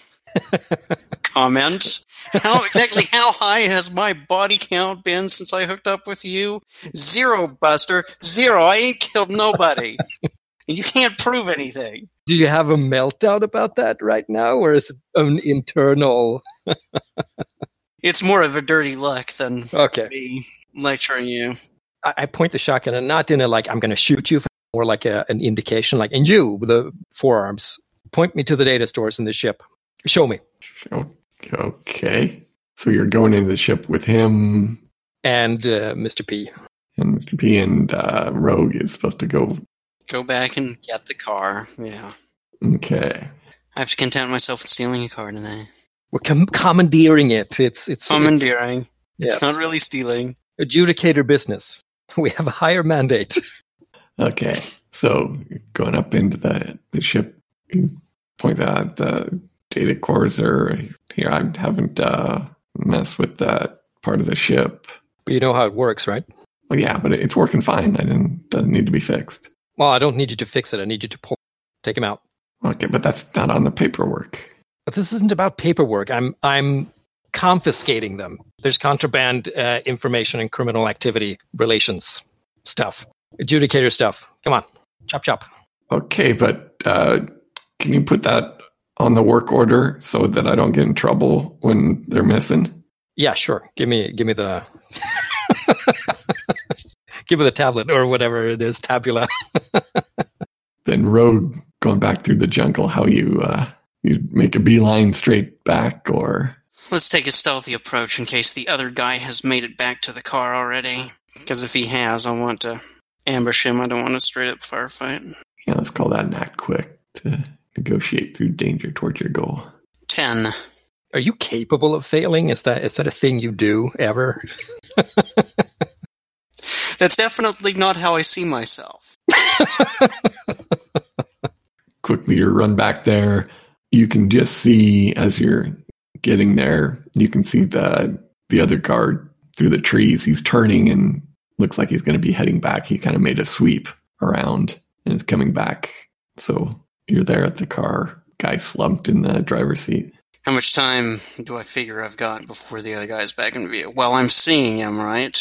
comment. How high has my body count been since I hooked up with you? 0, Buster. 0. I ain't killed nobody. You can't prove anything. Do you have a meltdown about that right now, or is it an internal? It's more of a dirty look than me lecturing you. I point the shotgun, and not in a like I'm going to shoot you, more like an indication, like, and you with the forearms, point me to the data stores in the ship. Show me. Okay. So you're going into the ship with him. And Mr. P. And Mr. P and Rogue is supposed to go back and get the car. Yeah. Okay. I have to content myself with stealing a car today. We're commandeering it. It's commandeering. It's not really stealing. Adjudicator business. We have a higher mandate. Okay. So going up into the ship, you point out the data cores are here. I haven't messed with that part of the ship. But you know how it works, right? Well, yeah, but it's working fine. It doesn't need to be fixed. Well, I don't need you to fix it. I need you to take him out. Okay, but that's not on the paperwork. But this isn't about paperwork. I'm confiscating them. There's contraband information and criminal activity relations stuff. Adjudicator stuff. Come on. Chop, chop. Okay, but can you put that on the work order so that I don't get in trouble when they're missing? Yeah, sure. Give me the... Give me the tablet or whatever it is, tabula. Then Rogue, going back through the jungle, how you make a beeline straight back, or... Let's take a stealthy approach in case the other guy has made it back to the car already. Because if he has, I want to ambush him. I don't want a straight-up firefight. Yeah, let's call that an act quick to negotiate through danger towards your goal. 10. Are you capable of failing? Is that a thing you do ever? That's definitely not how I see myself. Quickly, you run back there. You can just see, as you're getting there, you can see the other guard through the trees. He's turning and looks like he's going to be heading back. He kind of made a sweep around and is coming back. So you're there at the car. Guy slumped in the driver's seat. How much time do I figure I've got before the other guy's back in view? Well, I'm seeing him, right?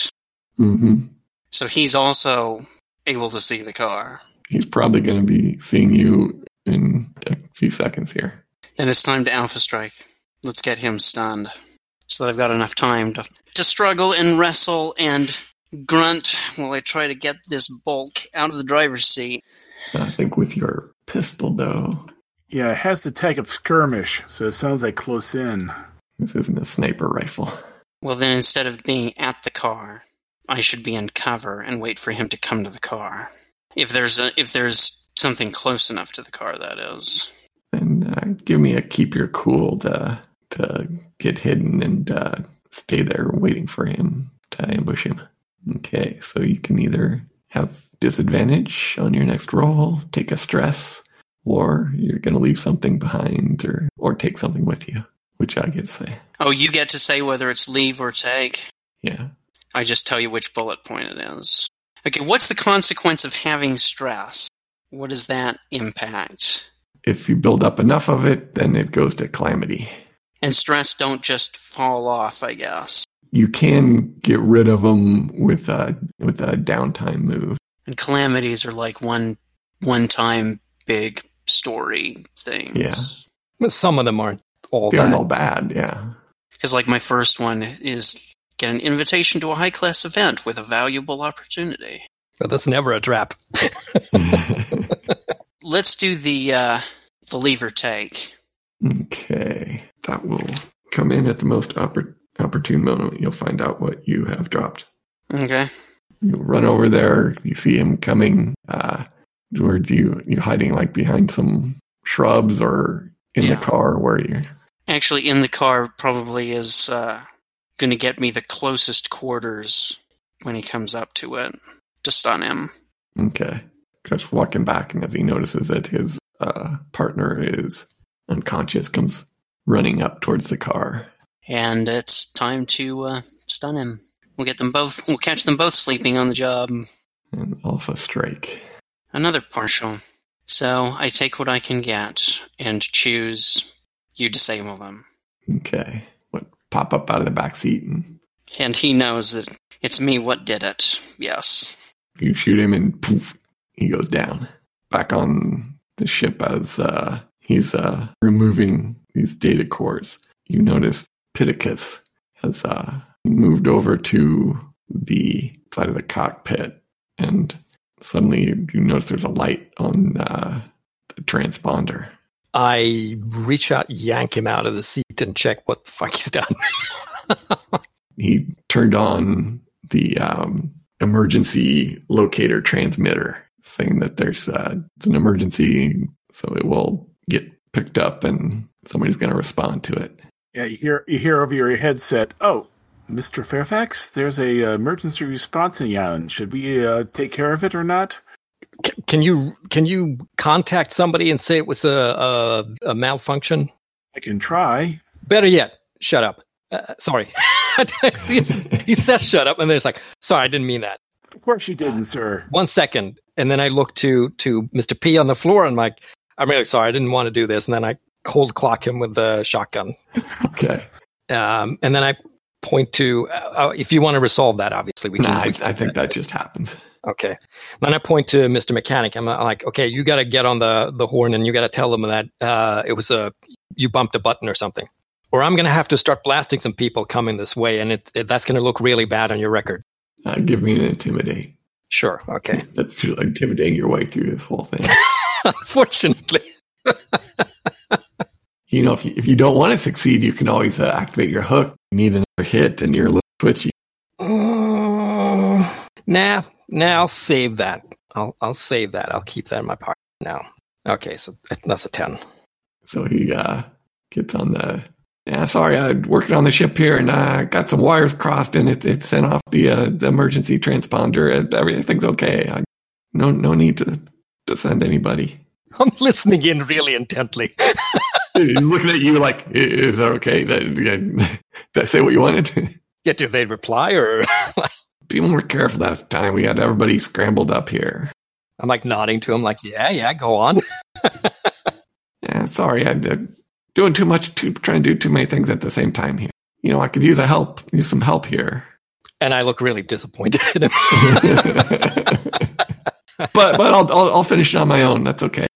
Mm-hmm. So he's also able to see the car. He's probably going to be seeing you in a few seconds here. Then it's time to Alpha Strike. Let's get him stunned so that I've got enough time to struggle and wrestle and grunt while I try to get this bulk out of the driver's seat. I think with your pistol, though... Yeah, it has the tag of skirmish, so it sounds like close in. This isn't a sniper rifle. Well, then instead of being at the car, I should be in cover and wait for him to come to the car. If there's something close enough to the car, that is. Then give me a keep your cool to get hidden and stay there waiting for him to ambush him. Okay, so you can either have disadvantage on your next roll, take a stress... Or you're going to leave something behind or take something with you, which I get to say. Oh, you get to say whether it's leave or take? Yeah. I just tell you which bullet point it is. Okay, what's the consequence of having stress? What is that impact? If you build up enough of it, then it goes to calamity. And stress don't just fall off, I guess. You can get rid of them with a downtime move. And calamities are like one-time big story things. Yeah. But some of them aren't all bad. They're all bad, yeah. Because like my first one is get an invitation to a high-class event with a valuable opportunity. But that's never a trap. Let's do the leave or take. Okay. That will come in at the most opportune moment. You'll find out what you have dropped. Okay. You run over there. You see him coming. Towards you hiding like behind some shrubs or in the car where you... Actually, in the car probably is going to get me the closest quarters when he comes up to it to stun him. Okay. Just walking back, and as he notices that his partner is unconscious, comes running up towards the car. And it's time to stun him. We'll catch them both sleeping on the job. An Alpha Strike. Another partial. So I take what I can get and choose you disable them. Okay. What pop up out of the back seat? And he knows that it's me what did it. Yes. You shoot him and poof, he goes down. Back on the ship as he's removing these data cores. You notice Pittacus has moved over to the side of the cockpit, and suddenly you notice there's a light on the transponder. I reach out, yank him out of the seat, and check what the fuck he's done. He turned on the emergency locator transmitter, saying that there's it's an emergency, so it will get picked up and somebody's going to respond to it. Yeah, you hear over your headset, "Oh, Mr. Fairfax, there's an emergency response in Yon. Should we take care of it or not?" Can you contact somebody and say it was a malfunction? I can try. Better yet, shut up. Sorry. He says shut up, and then it's like, sorry, I didn't mean that. Of course you didn't, sir. 1 second. And then I look to Mr. P on the floor, and I'm like, I'm really sorry, I didn't want to do this. And then I cold clock him with the shotgun. Okay. And then I point to, if you want to resolve that, obviously. I think that just happens. Okay. Then I point to Mr. Mechanic. I'm like, okay, you got to get on the horn, and you got to tell them that it was you bumped a button or something. Or I'm going to have to start blasting some people coming this way, and that's going to look really bad on your record. Give me an intimidate. Sure, okay. That's like intimidating your way through this whole thing. Unfortunately. You know, if you don't want to succeed, you can always activate your hook. You need another hit, and you're a little twitchy. Nah, I'll save that. I'll save that. I'll keep that in my pocket now. Okay, so that's a 10. So he gets on the... Yeah, sorry, I'm working on the ship here, and I got some wires crossed, and it sent off the emergency transponder, and everything's okay. No need to send anybody. I'm listening in really intently. He's looking at you like, is that okay? Did I say what you wanted? Yeah, did they reply, or? People were careful last time. We had everybody scrambled up here. I'm like nodding to him like, yeah, go on. Yeah, sorry, I did. Doing too much, trying to do too many things at the same time here. You know, I could use some help here. And I look really disappointed. but I'll finish it on my own. That's okay.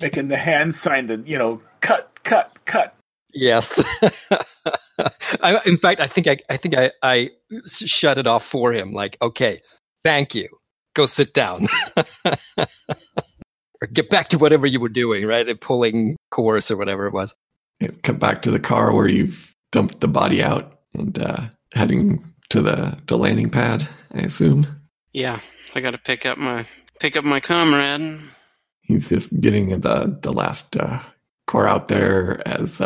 Making the hand sign to, you know, cut. Yes. I think I shut it off for him. Like, okay, thank you. Go sit down. Or get back to whatever you were doing, right? Pulling course or whatever it was. Come back to the car where you've dumped the body out and heading to the landing pad, I assume. Yeah, I got to pick up my comrade. He's just getting the last car out there as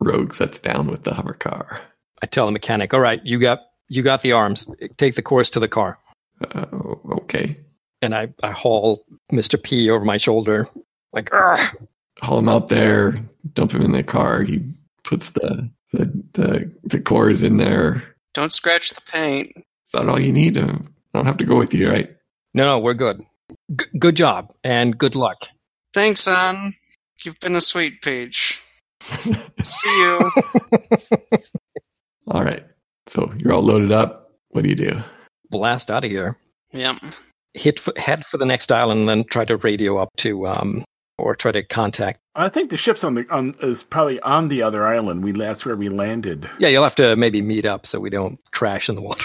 Rogue sets down with the hover car. I tell the mechanic, "All right, you got the arms. Take the course to the car." Okay. And I haul Mr. P over my shoulder, like, argh! Haul him out there, dump him in the car. He puts the cores in there. Don't scratch the paint. Is that all you need? I don't have to go with you, right? No, we're good. Good job, and good luck. Thanks, Ann. You've been a sweet peach. See you. All right. So you're all loaded up. What do you do? Blast out of here. Yep. Head for the next island, and then try to radio up to or try to contact. I think the ship's is probably on the other island. That's where we landed. Yeah, you'll have to maybe meet up so we don't crash in the water.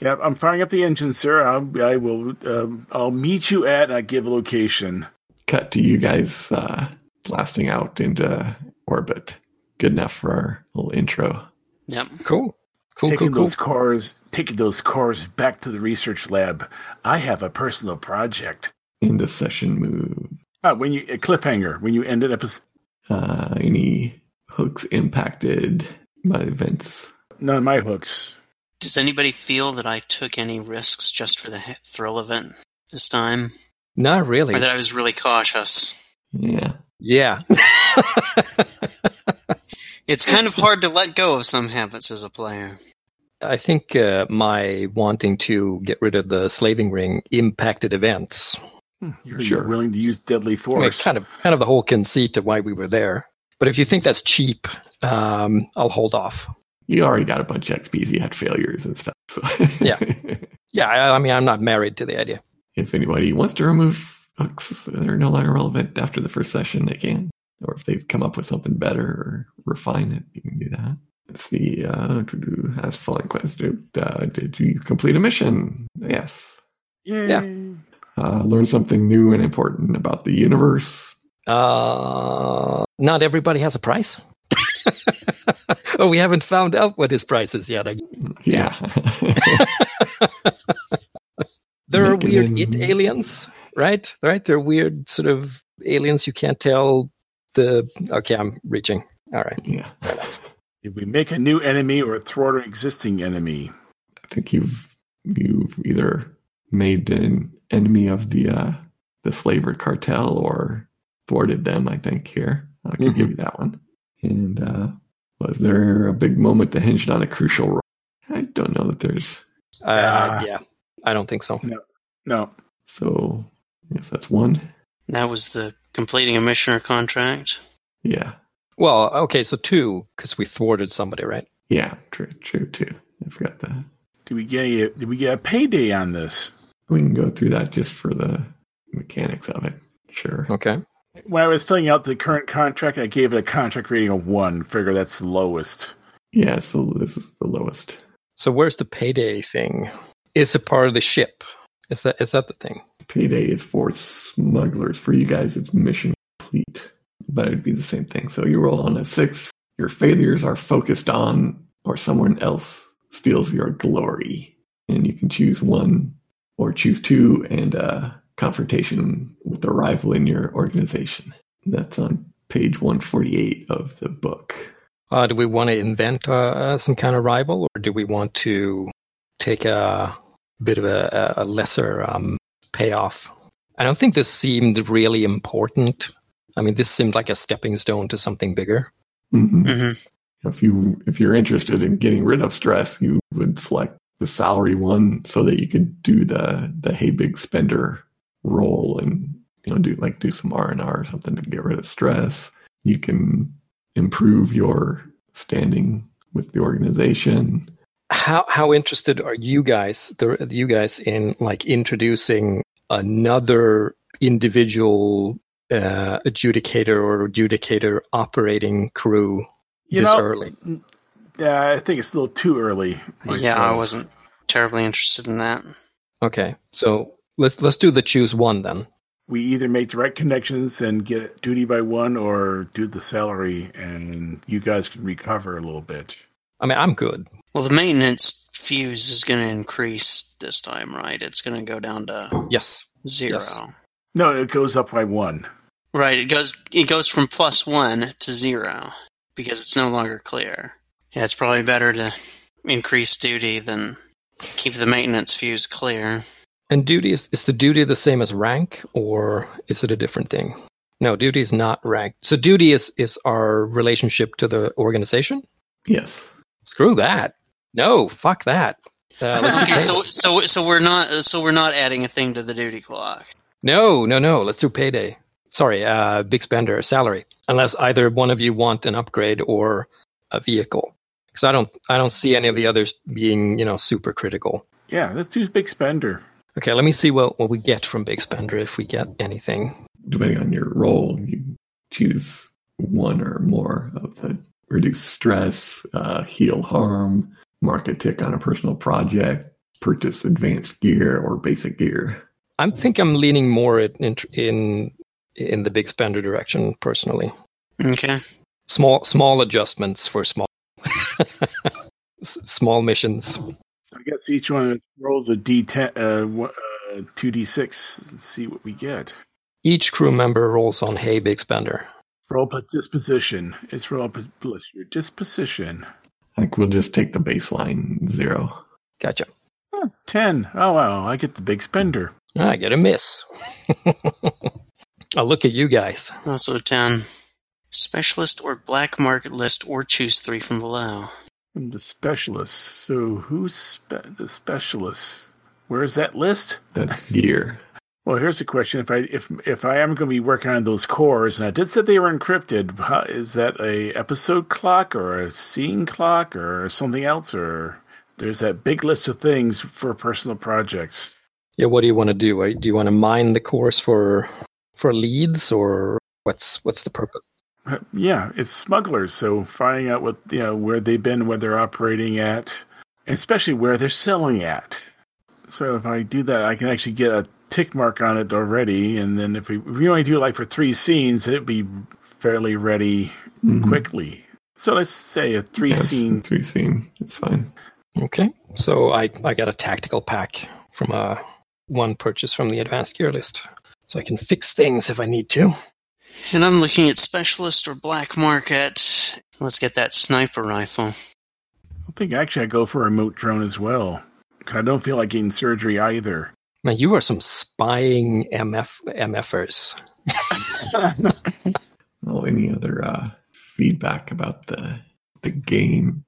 Yeah, I'm firing up the engine, sir. I'll meet you at. I give a location. Cut to you guys blasting out into orbit. Good enough for our little intro. Yep. Cool. Taking those cores back to the research lab. I have a personal project. End of session move. A cliffhanger, when you end an episode. Any hooks impacted by events? None of my hooks. Does anybody feel that I took any risks just for the thrill of it this time? Not really. Or that I was really cautious? Yeah. It's kind of hard to let go of some habits as a player. I think my wanting to get rid of the slaving ring impacted events. You're willing to use deadly force. I mean, it's kind of the whole conceit of why we were there. But if you think that's cheap, I'll hold off. You already got a bunch of XPs. You had failures and stuff. So. Yeah. I mean, I'm not married to the idea. If anybody wants to remove hooks that are no longer relevant after the first session, they can. Or if they've come up with something better or refine it, you can do that. It's the ask the following question. Did you complete a mission? Yes. Yay. Yeah. Learn something new and important about the universe. Not everybody has a price. Oh, we haven't found out what his price is yet. Yeah. There are weird it aliens, right? Right? They're weird sort of aliens you can't tell the... Okay, I'm reaching. All right. Yeah. Did we make a new enemy or thwart an existing enemy? I think you've either made an enemy of the slaver cartel or thwarted them, I think, here. I can give you that one. And was there a big moment that hinged on a crucial role? I don't know that there's... yeah, I don't think so. No. So, yes, that's one. That was the completing a mission or contract? Yeah. Well, okay, so two, because we thwarted somebody, right? Yeah, true, two. I forgot that. Did we get a payday on this? We can go through that just for the mechanics of it. Sure. Okay. When I was filling out the current contract, I gave it a contract rating of 1. Figure that's the lowest. Yeah, so this is the lowest. So where's the payday thing? Is it part of the ship? Is that the thing? Payday is for smugglers. For you guys, it's mission complete. But it'd be the same thing. So you roll on a 6. Your failures are focused on, or someone else steals your glory. And you can choose 1 or choose 2 and... confrontation with a rival in your organization. That's on page 148 of the book. Do we want to invent some kind of rival, or do we want to take a bit of a lesser payoff? I don't think this seemed really important. I mean, this seemed like a stepping stone to something bigger. Mm-hmm. Mm-hmm. If you're interested in getting rid of stress, you would select the salary one so that you could do the hey big spender role and do some R&R or something to get rid of stress. You can improve your standing with the organization. How interested are you guys? You guys in introducing another individual adjudicator or adjudicator operating crew early? Yeah, I think it's a little too early. Yeah, I wasn't terribly interested in that. Okay, so. Let's do the choose 1 then. We either make direct connections and get duty by 1, or do the salary, and you guys can recover a little bit. I mean, I'm good. Well, the maintenance fuse is going to increase this time, right? It's going to go down to 0. Yes. No, it goes up by 1. Right, it goes from +1 to 0 because it's no longer clear. Yeah, it's probably better to increase duty than keep the maintenance fuse clear. And duty, is the duty the same as rank, or is it a different thing? No, duty is not rank. So duty is our relationship to the organization? Yes. Screw that. No, fuck that. Okay, so we're not adding a thing to the duty clock. No. Let's do payday. Sorry, big spender, salary. Unless either one of you want an upgrade or a vehicle. Because I don't see any of the others being, super critical. Yeah, let's do big spender. Okay, let me see what we get from big spender, if we get anything. Depending on your role, you choose 1 or more of the reduce stress, heal harm, mark a tick on a personal project, purchase advanced gear or basic gear. I think I'm leaning more in the big spender direction personally. Okay. Small adjustments for small missions. So I guess each one rolls a D10, 2d6. Let's see what we get. Each crew member rolls on Hey Big Spender. Roll disposition. It's roll your disposition. I think we'll just take the baseline 0. Gotcha. Huh, 10. Oh, wow. I get the Big Spender. I get a miss. I'll look at you guys. Also 10. Specialist or black market list, or choose 3 from below. And the specialists. So who's the specialists? Where's that list? That's gear. Well, here's a question: if I am going to be working on those cores, and I did say they were encrypted, is that a episode clock or a scene clock or something else? Or there's that big list of things for personal projects. Yeah, what do you want to do? Do you want to mine the cores for leads, or what's the purpose? Yeah, it's smugglers. So finding out what, where they've been, where they're operating at, especially where they're selling at. So if I do that, I can actually get a tick mark on it already. And then if we only do it like for 3 scenes, it'd be fairly ready quickly. So let's say a 3-scene. 3-scene. It's fine. Okay. So I got a tactical pack from one purchase from the advanced gear list. So I can fix things if I need to. And I'm looking at specialist or black market. Let's get that sniper rifle. I think actually I go for a remote drone as well. I don't feel like getting surgery either. Now you are some spying MFers. Well, any other feedback about the game?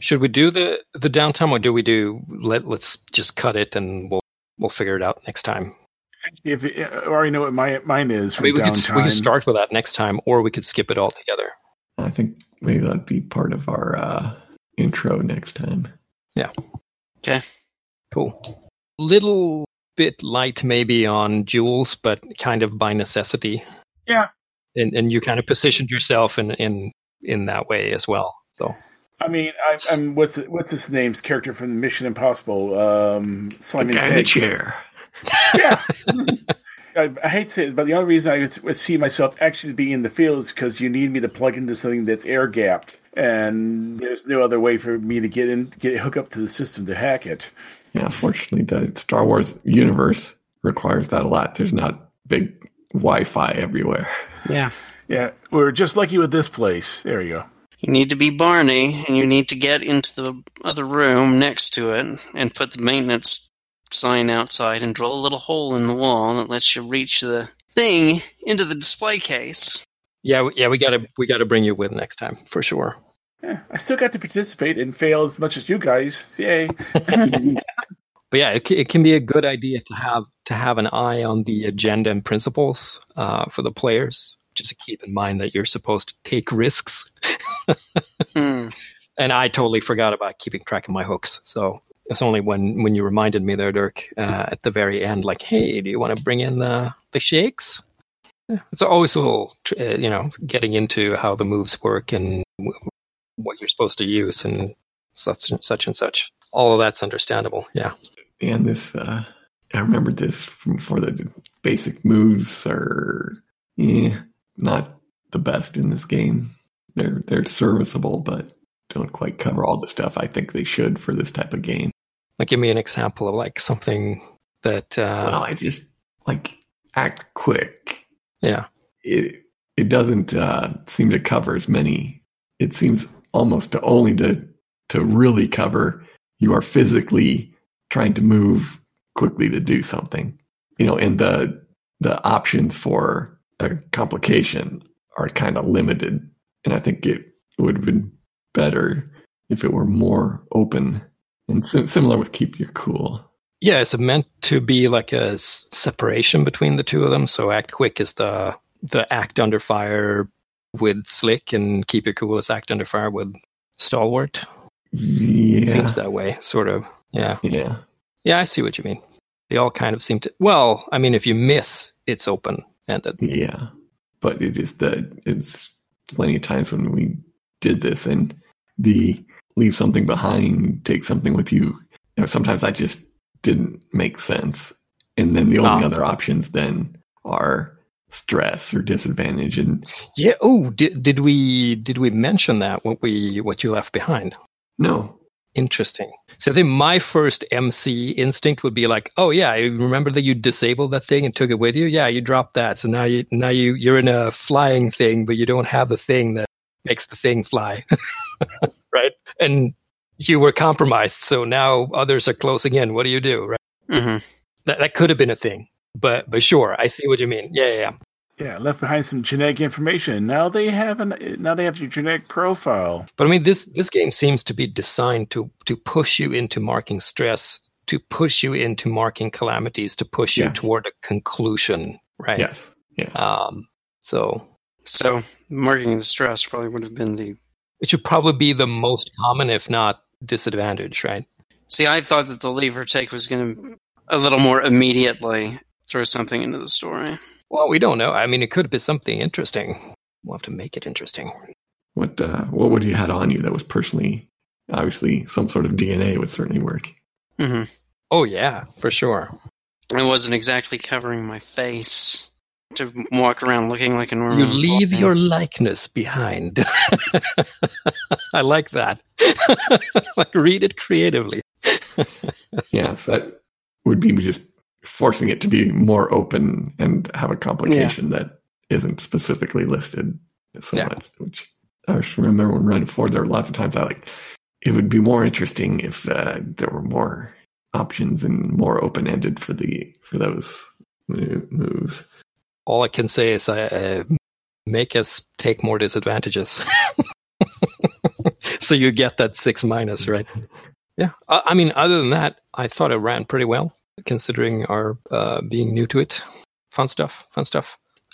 Should we do the downtime, or do we do let's just cut it and we'll figure it out next time? If I already know what mine is for downtime. We could start with that next time, or we could skip it all together. I think maybe that'd be part of our intro next time. Yeah. Okay. Cool. Little bit light maybe on Jules, but kind of by necessity. Yeah. And you kind of positioned yourself in that way as well. So. I mean, I'm what's his name's character from Mission Impossible? Simon Pegg. The guy in the chair. Yeah. I hate to say it, but the only reason I would see myself actually being in the field is because you need me to plug into something that's air-gapped, and there's no other way for me to get hook up to the system to hack it. Yeah, fortunately, the Star Wars universe requires that a lot. There's not big Wi-Fi everywhere. Yeah. Yeah, we're just lucky with this place. There you go. You need to be Barney, and you need to get into the other room next to it and put the maintenance sign outside and drill a little hole in the wall that lets you reach the thing into the display case. Yeah, we gotta bring you with next time for sure. Yeah, I still got to participate and fail as much as you guys. Yay! But yeah, it can be a good idea to have an eye on the agenda and principles for the players. Just to keep in mind that you're supposed to take risks. And I totally forgot about keeping track of my hooks, so. It's only when you reminded me there, Dirk, at the very end, like, hey, do you want to bring in the shakes? Yeah. It's always a little, getting into how the moves work and what you're supposed to use and such and such and such. All of that's understandable, yeah. And this, I remember this from before. The basic moves are not the best in this game. They're serviceable, but don't quite cover all the stuff I think they should for this type of game. Like, give me an example of, like, something that... well, I just, like, act quick. Yeah. It doesn't seem to cover as many. It seems almost to only to really cover you are physically trying to move quickly to do something. And the options for a complication are kind of limited. And I think it would have been better if it were more open, and similar with Keep Your Cool. Yeah, it's meant to be like a separation between the two of them. So act quick is the act under fire with Slick, and Keep Your Cool is act under fire with Stalwart. Yeah. It seems that way, sort of. Yeah. Yeah. Yeah, I see what you mean. They all kind of seem to... Well, I mean, if you miss, it's open-ended. Yeah. But it is it's plenty of times when we did this and the leave something behind, take something with you. Sometimes I just didn't make sense. And then the only other options then are stress or disadvantage. And yeah. Oh, did we mention that what you left behind? No. Interesting. So I think my first MC instinct would be like, oh yeah, I remember that you disabled that thing and took it with you. Yeah, you dropped that. So now you're in a flying thing, but you don't have the thing that makes the thing fly. Right? And you were compromised, so now others are closing in. What do you do? Right? Mm-hmm. That could have been a thing, but sure, I see what you mean. Yeah. Left behind some genetic information. Now they have your genetic profile. But I mean, this game seems to be designed to push you into marking stress, to push you into marking calamities, to push you toward a conclusion. Right? Yes. Yeah. So marking the stress probably would have been the... It should probably be the most common, if not disadvantage, right? See, I thought that the leave or take was going to a little more immediately throw something into the story. Well, we don't know. I mean, it could be something interesting. We'll have to make it interesting. What would you had on you that was personally, obviously, some sort of DNA would certainly work. Mm-hmm. Oh, yeah, for sure. I wasn't exactly covering my face to walk around looking like a normal... You leave your likeness behind. I like that. Like, read it creatively. Yeah, so that would be just forcing it to be more open and have a complication that isn't specifically listed so much, which I remember when running forward, there were lots of times I it would be more interesting if there were more options and more open-ended for those moves. All I can say is make us take more disadvantages. So you get that 6-, right? Yeah. I mean, other than that, I thought it ran pretty well, considering our being new to it. Fun stuff.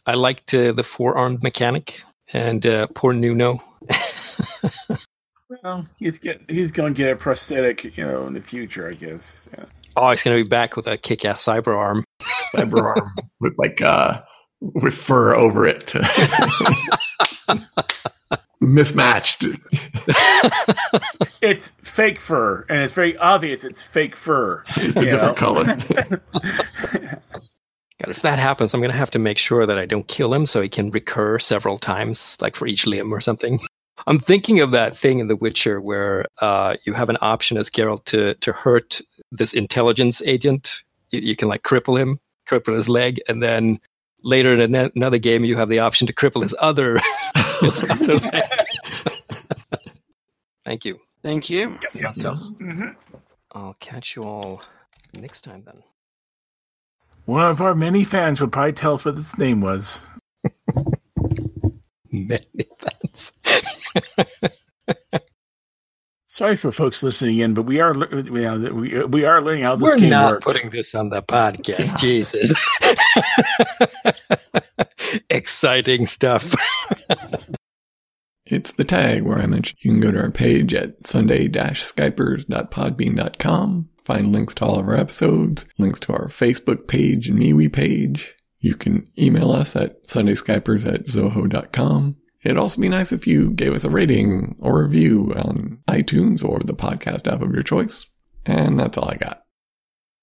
I liked the four-armed mechanic and poor Nuno. Well, he's going to get a prosthetic, in the future, I guess. Yeah. Oh, he's going to be back with a kick-ass cyber arm. With with fur over it. Mismatched. It's fake fur, and it's very obvious it's fake fur. It's a different color. God, if that happens, I'm going to have to make sure that I don't kill him so he can recur several times, like for each limb or something. I'm thinking of that thing in The Witcher where you have an option as Geralt to hurt this intelligence agent. You can cripple him, cripple his leg, and then later in another game you have the option to cripple his other leg. Thank you. Yep. So, I'll catch you all next time then. One of our many fans would probably tell us what its name was. Many fans. Sorry for folks listening in, but we are learning how this game works. We're not putting this on the podcast, Jesus. Exciting stuff. It's the tag where I mentioned you can go to our page at sunday-skypers.podbean.com, find links to all of our episodes, links to our Facebook page and MeWe page. You can email us at sundayskypers@zoho.com. It'd also be nice if you gave us a rating or review on iTunes or the podcast app of your choice. And that's all I got.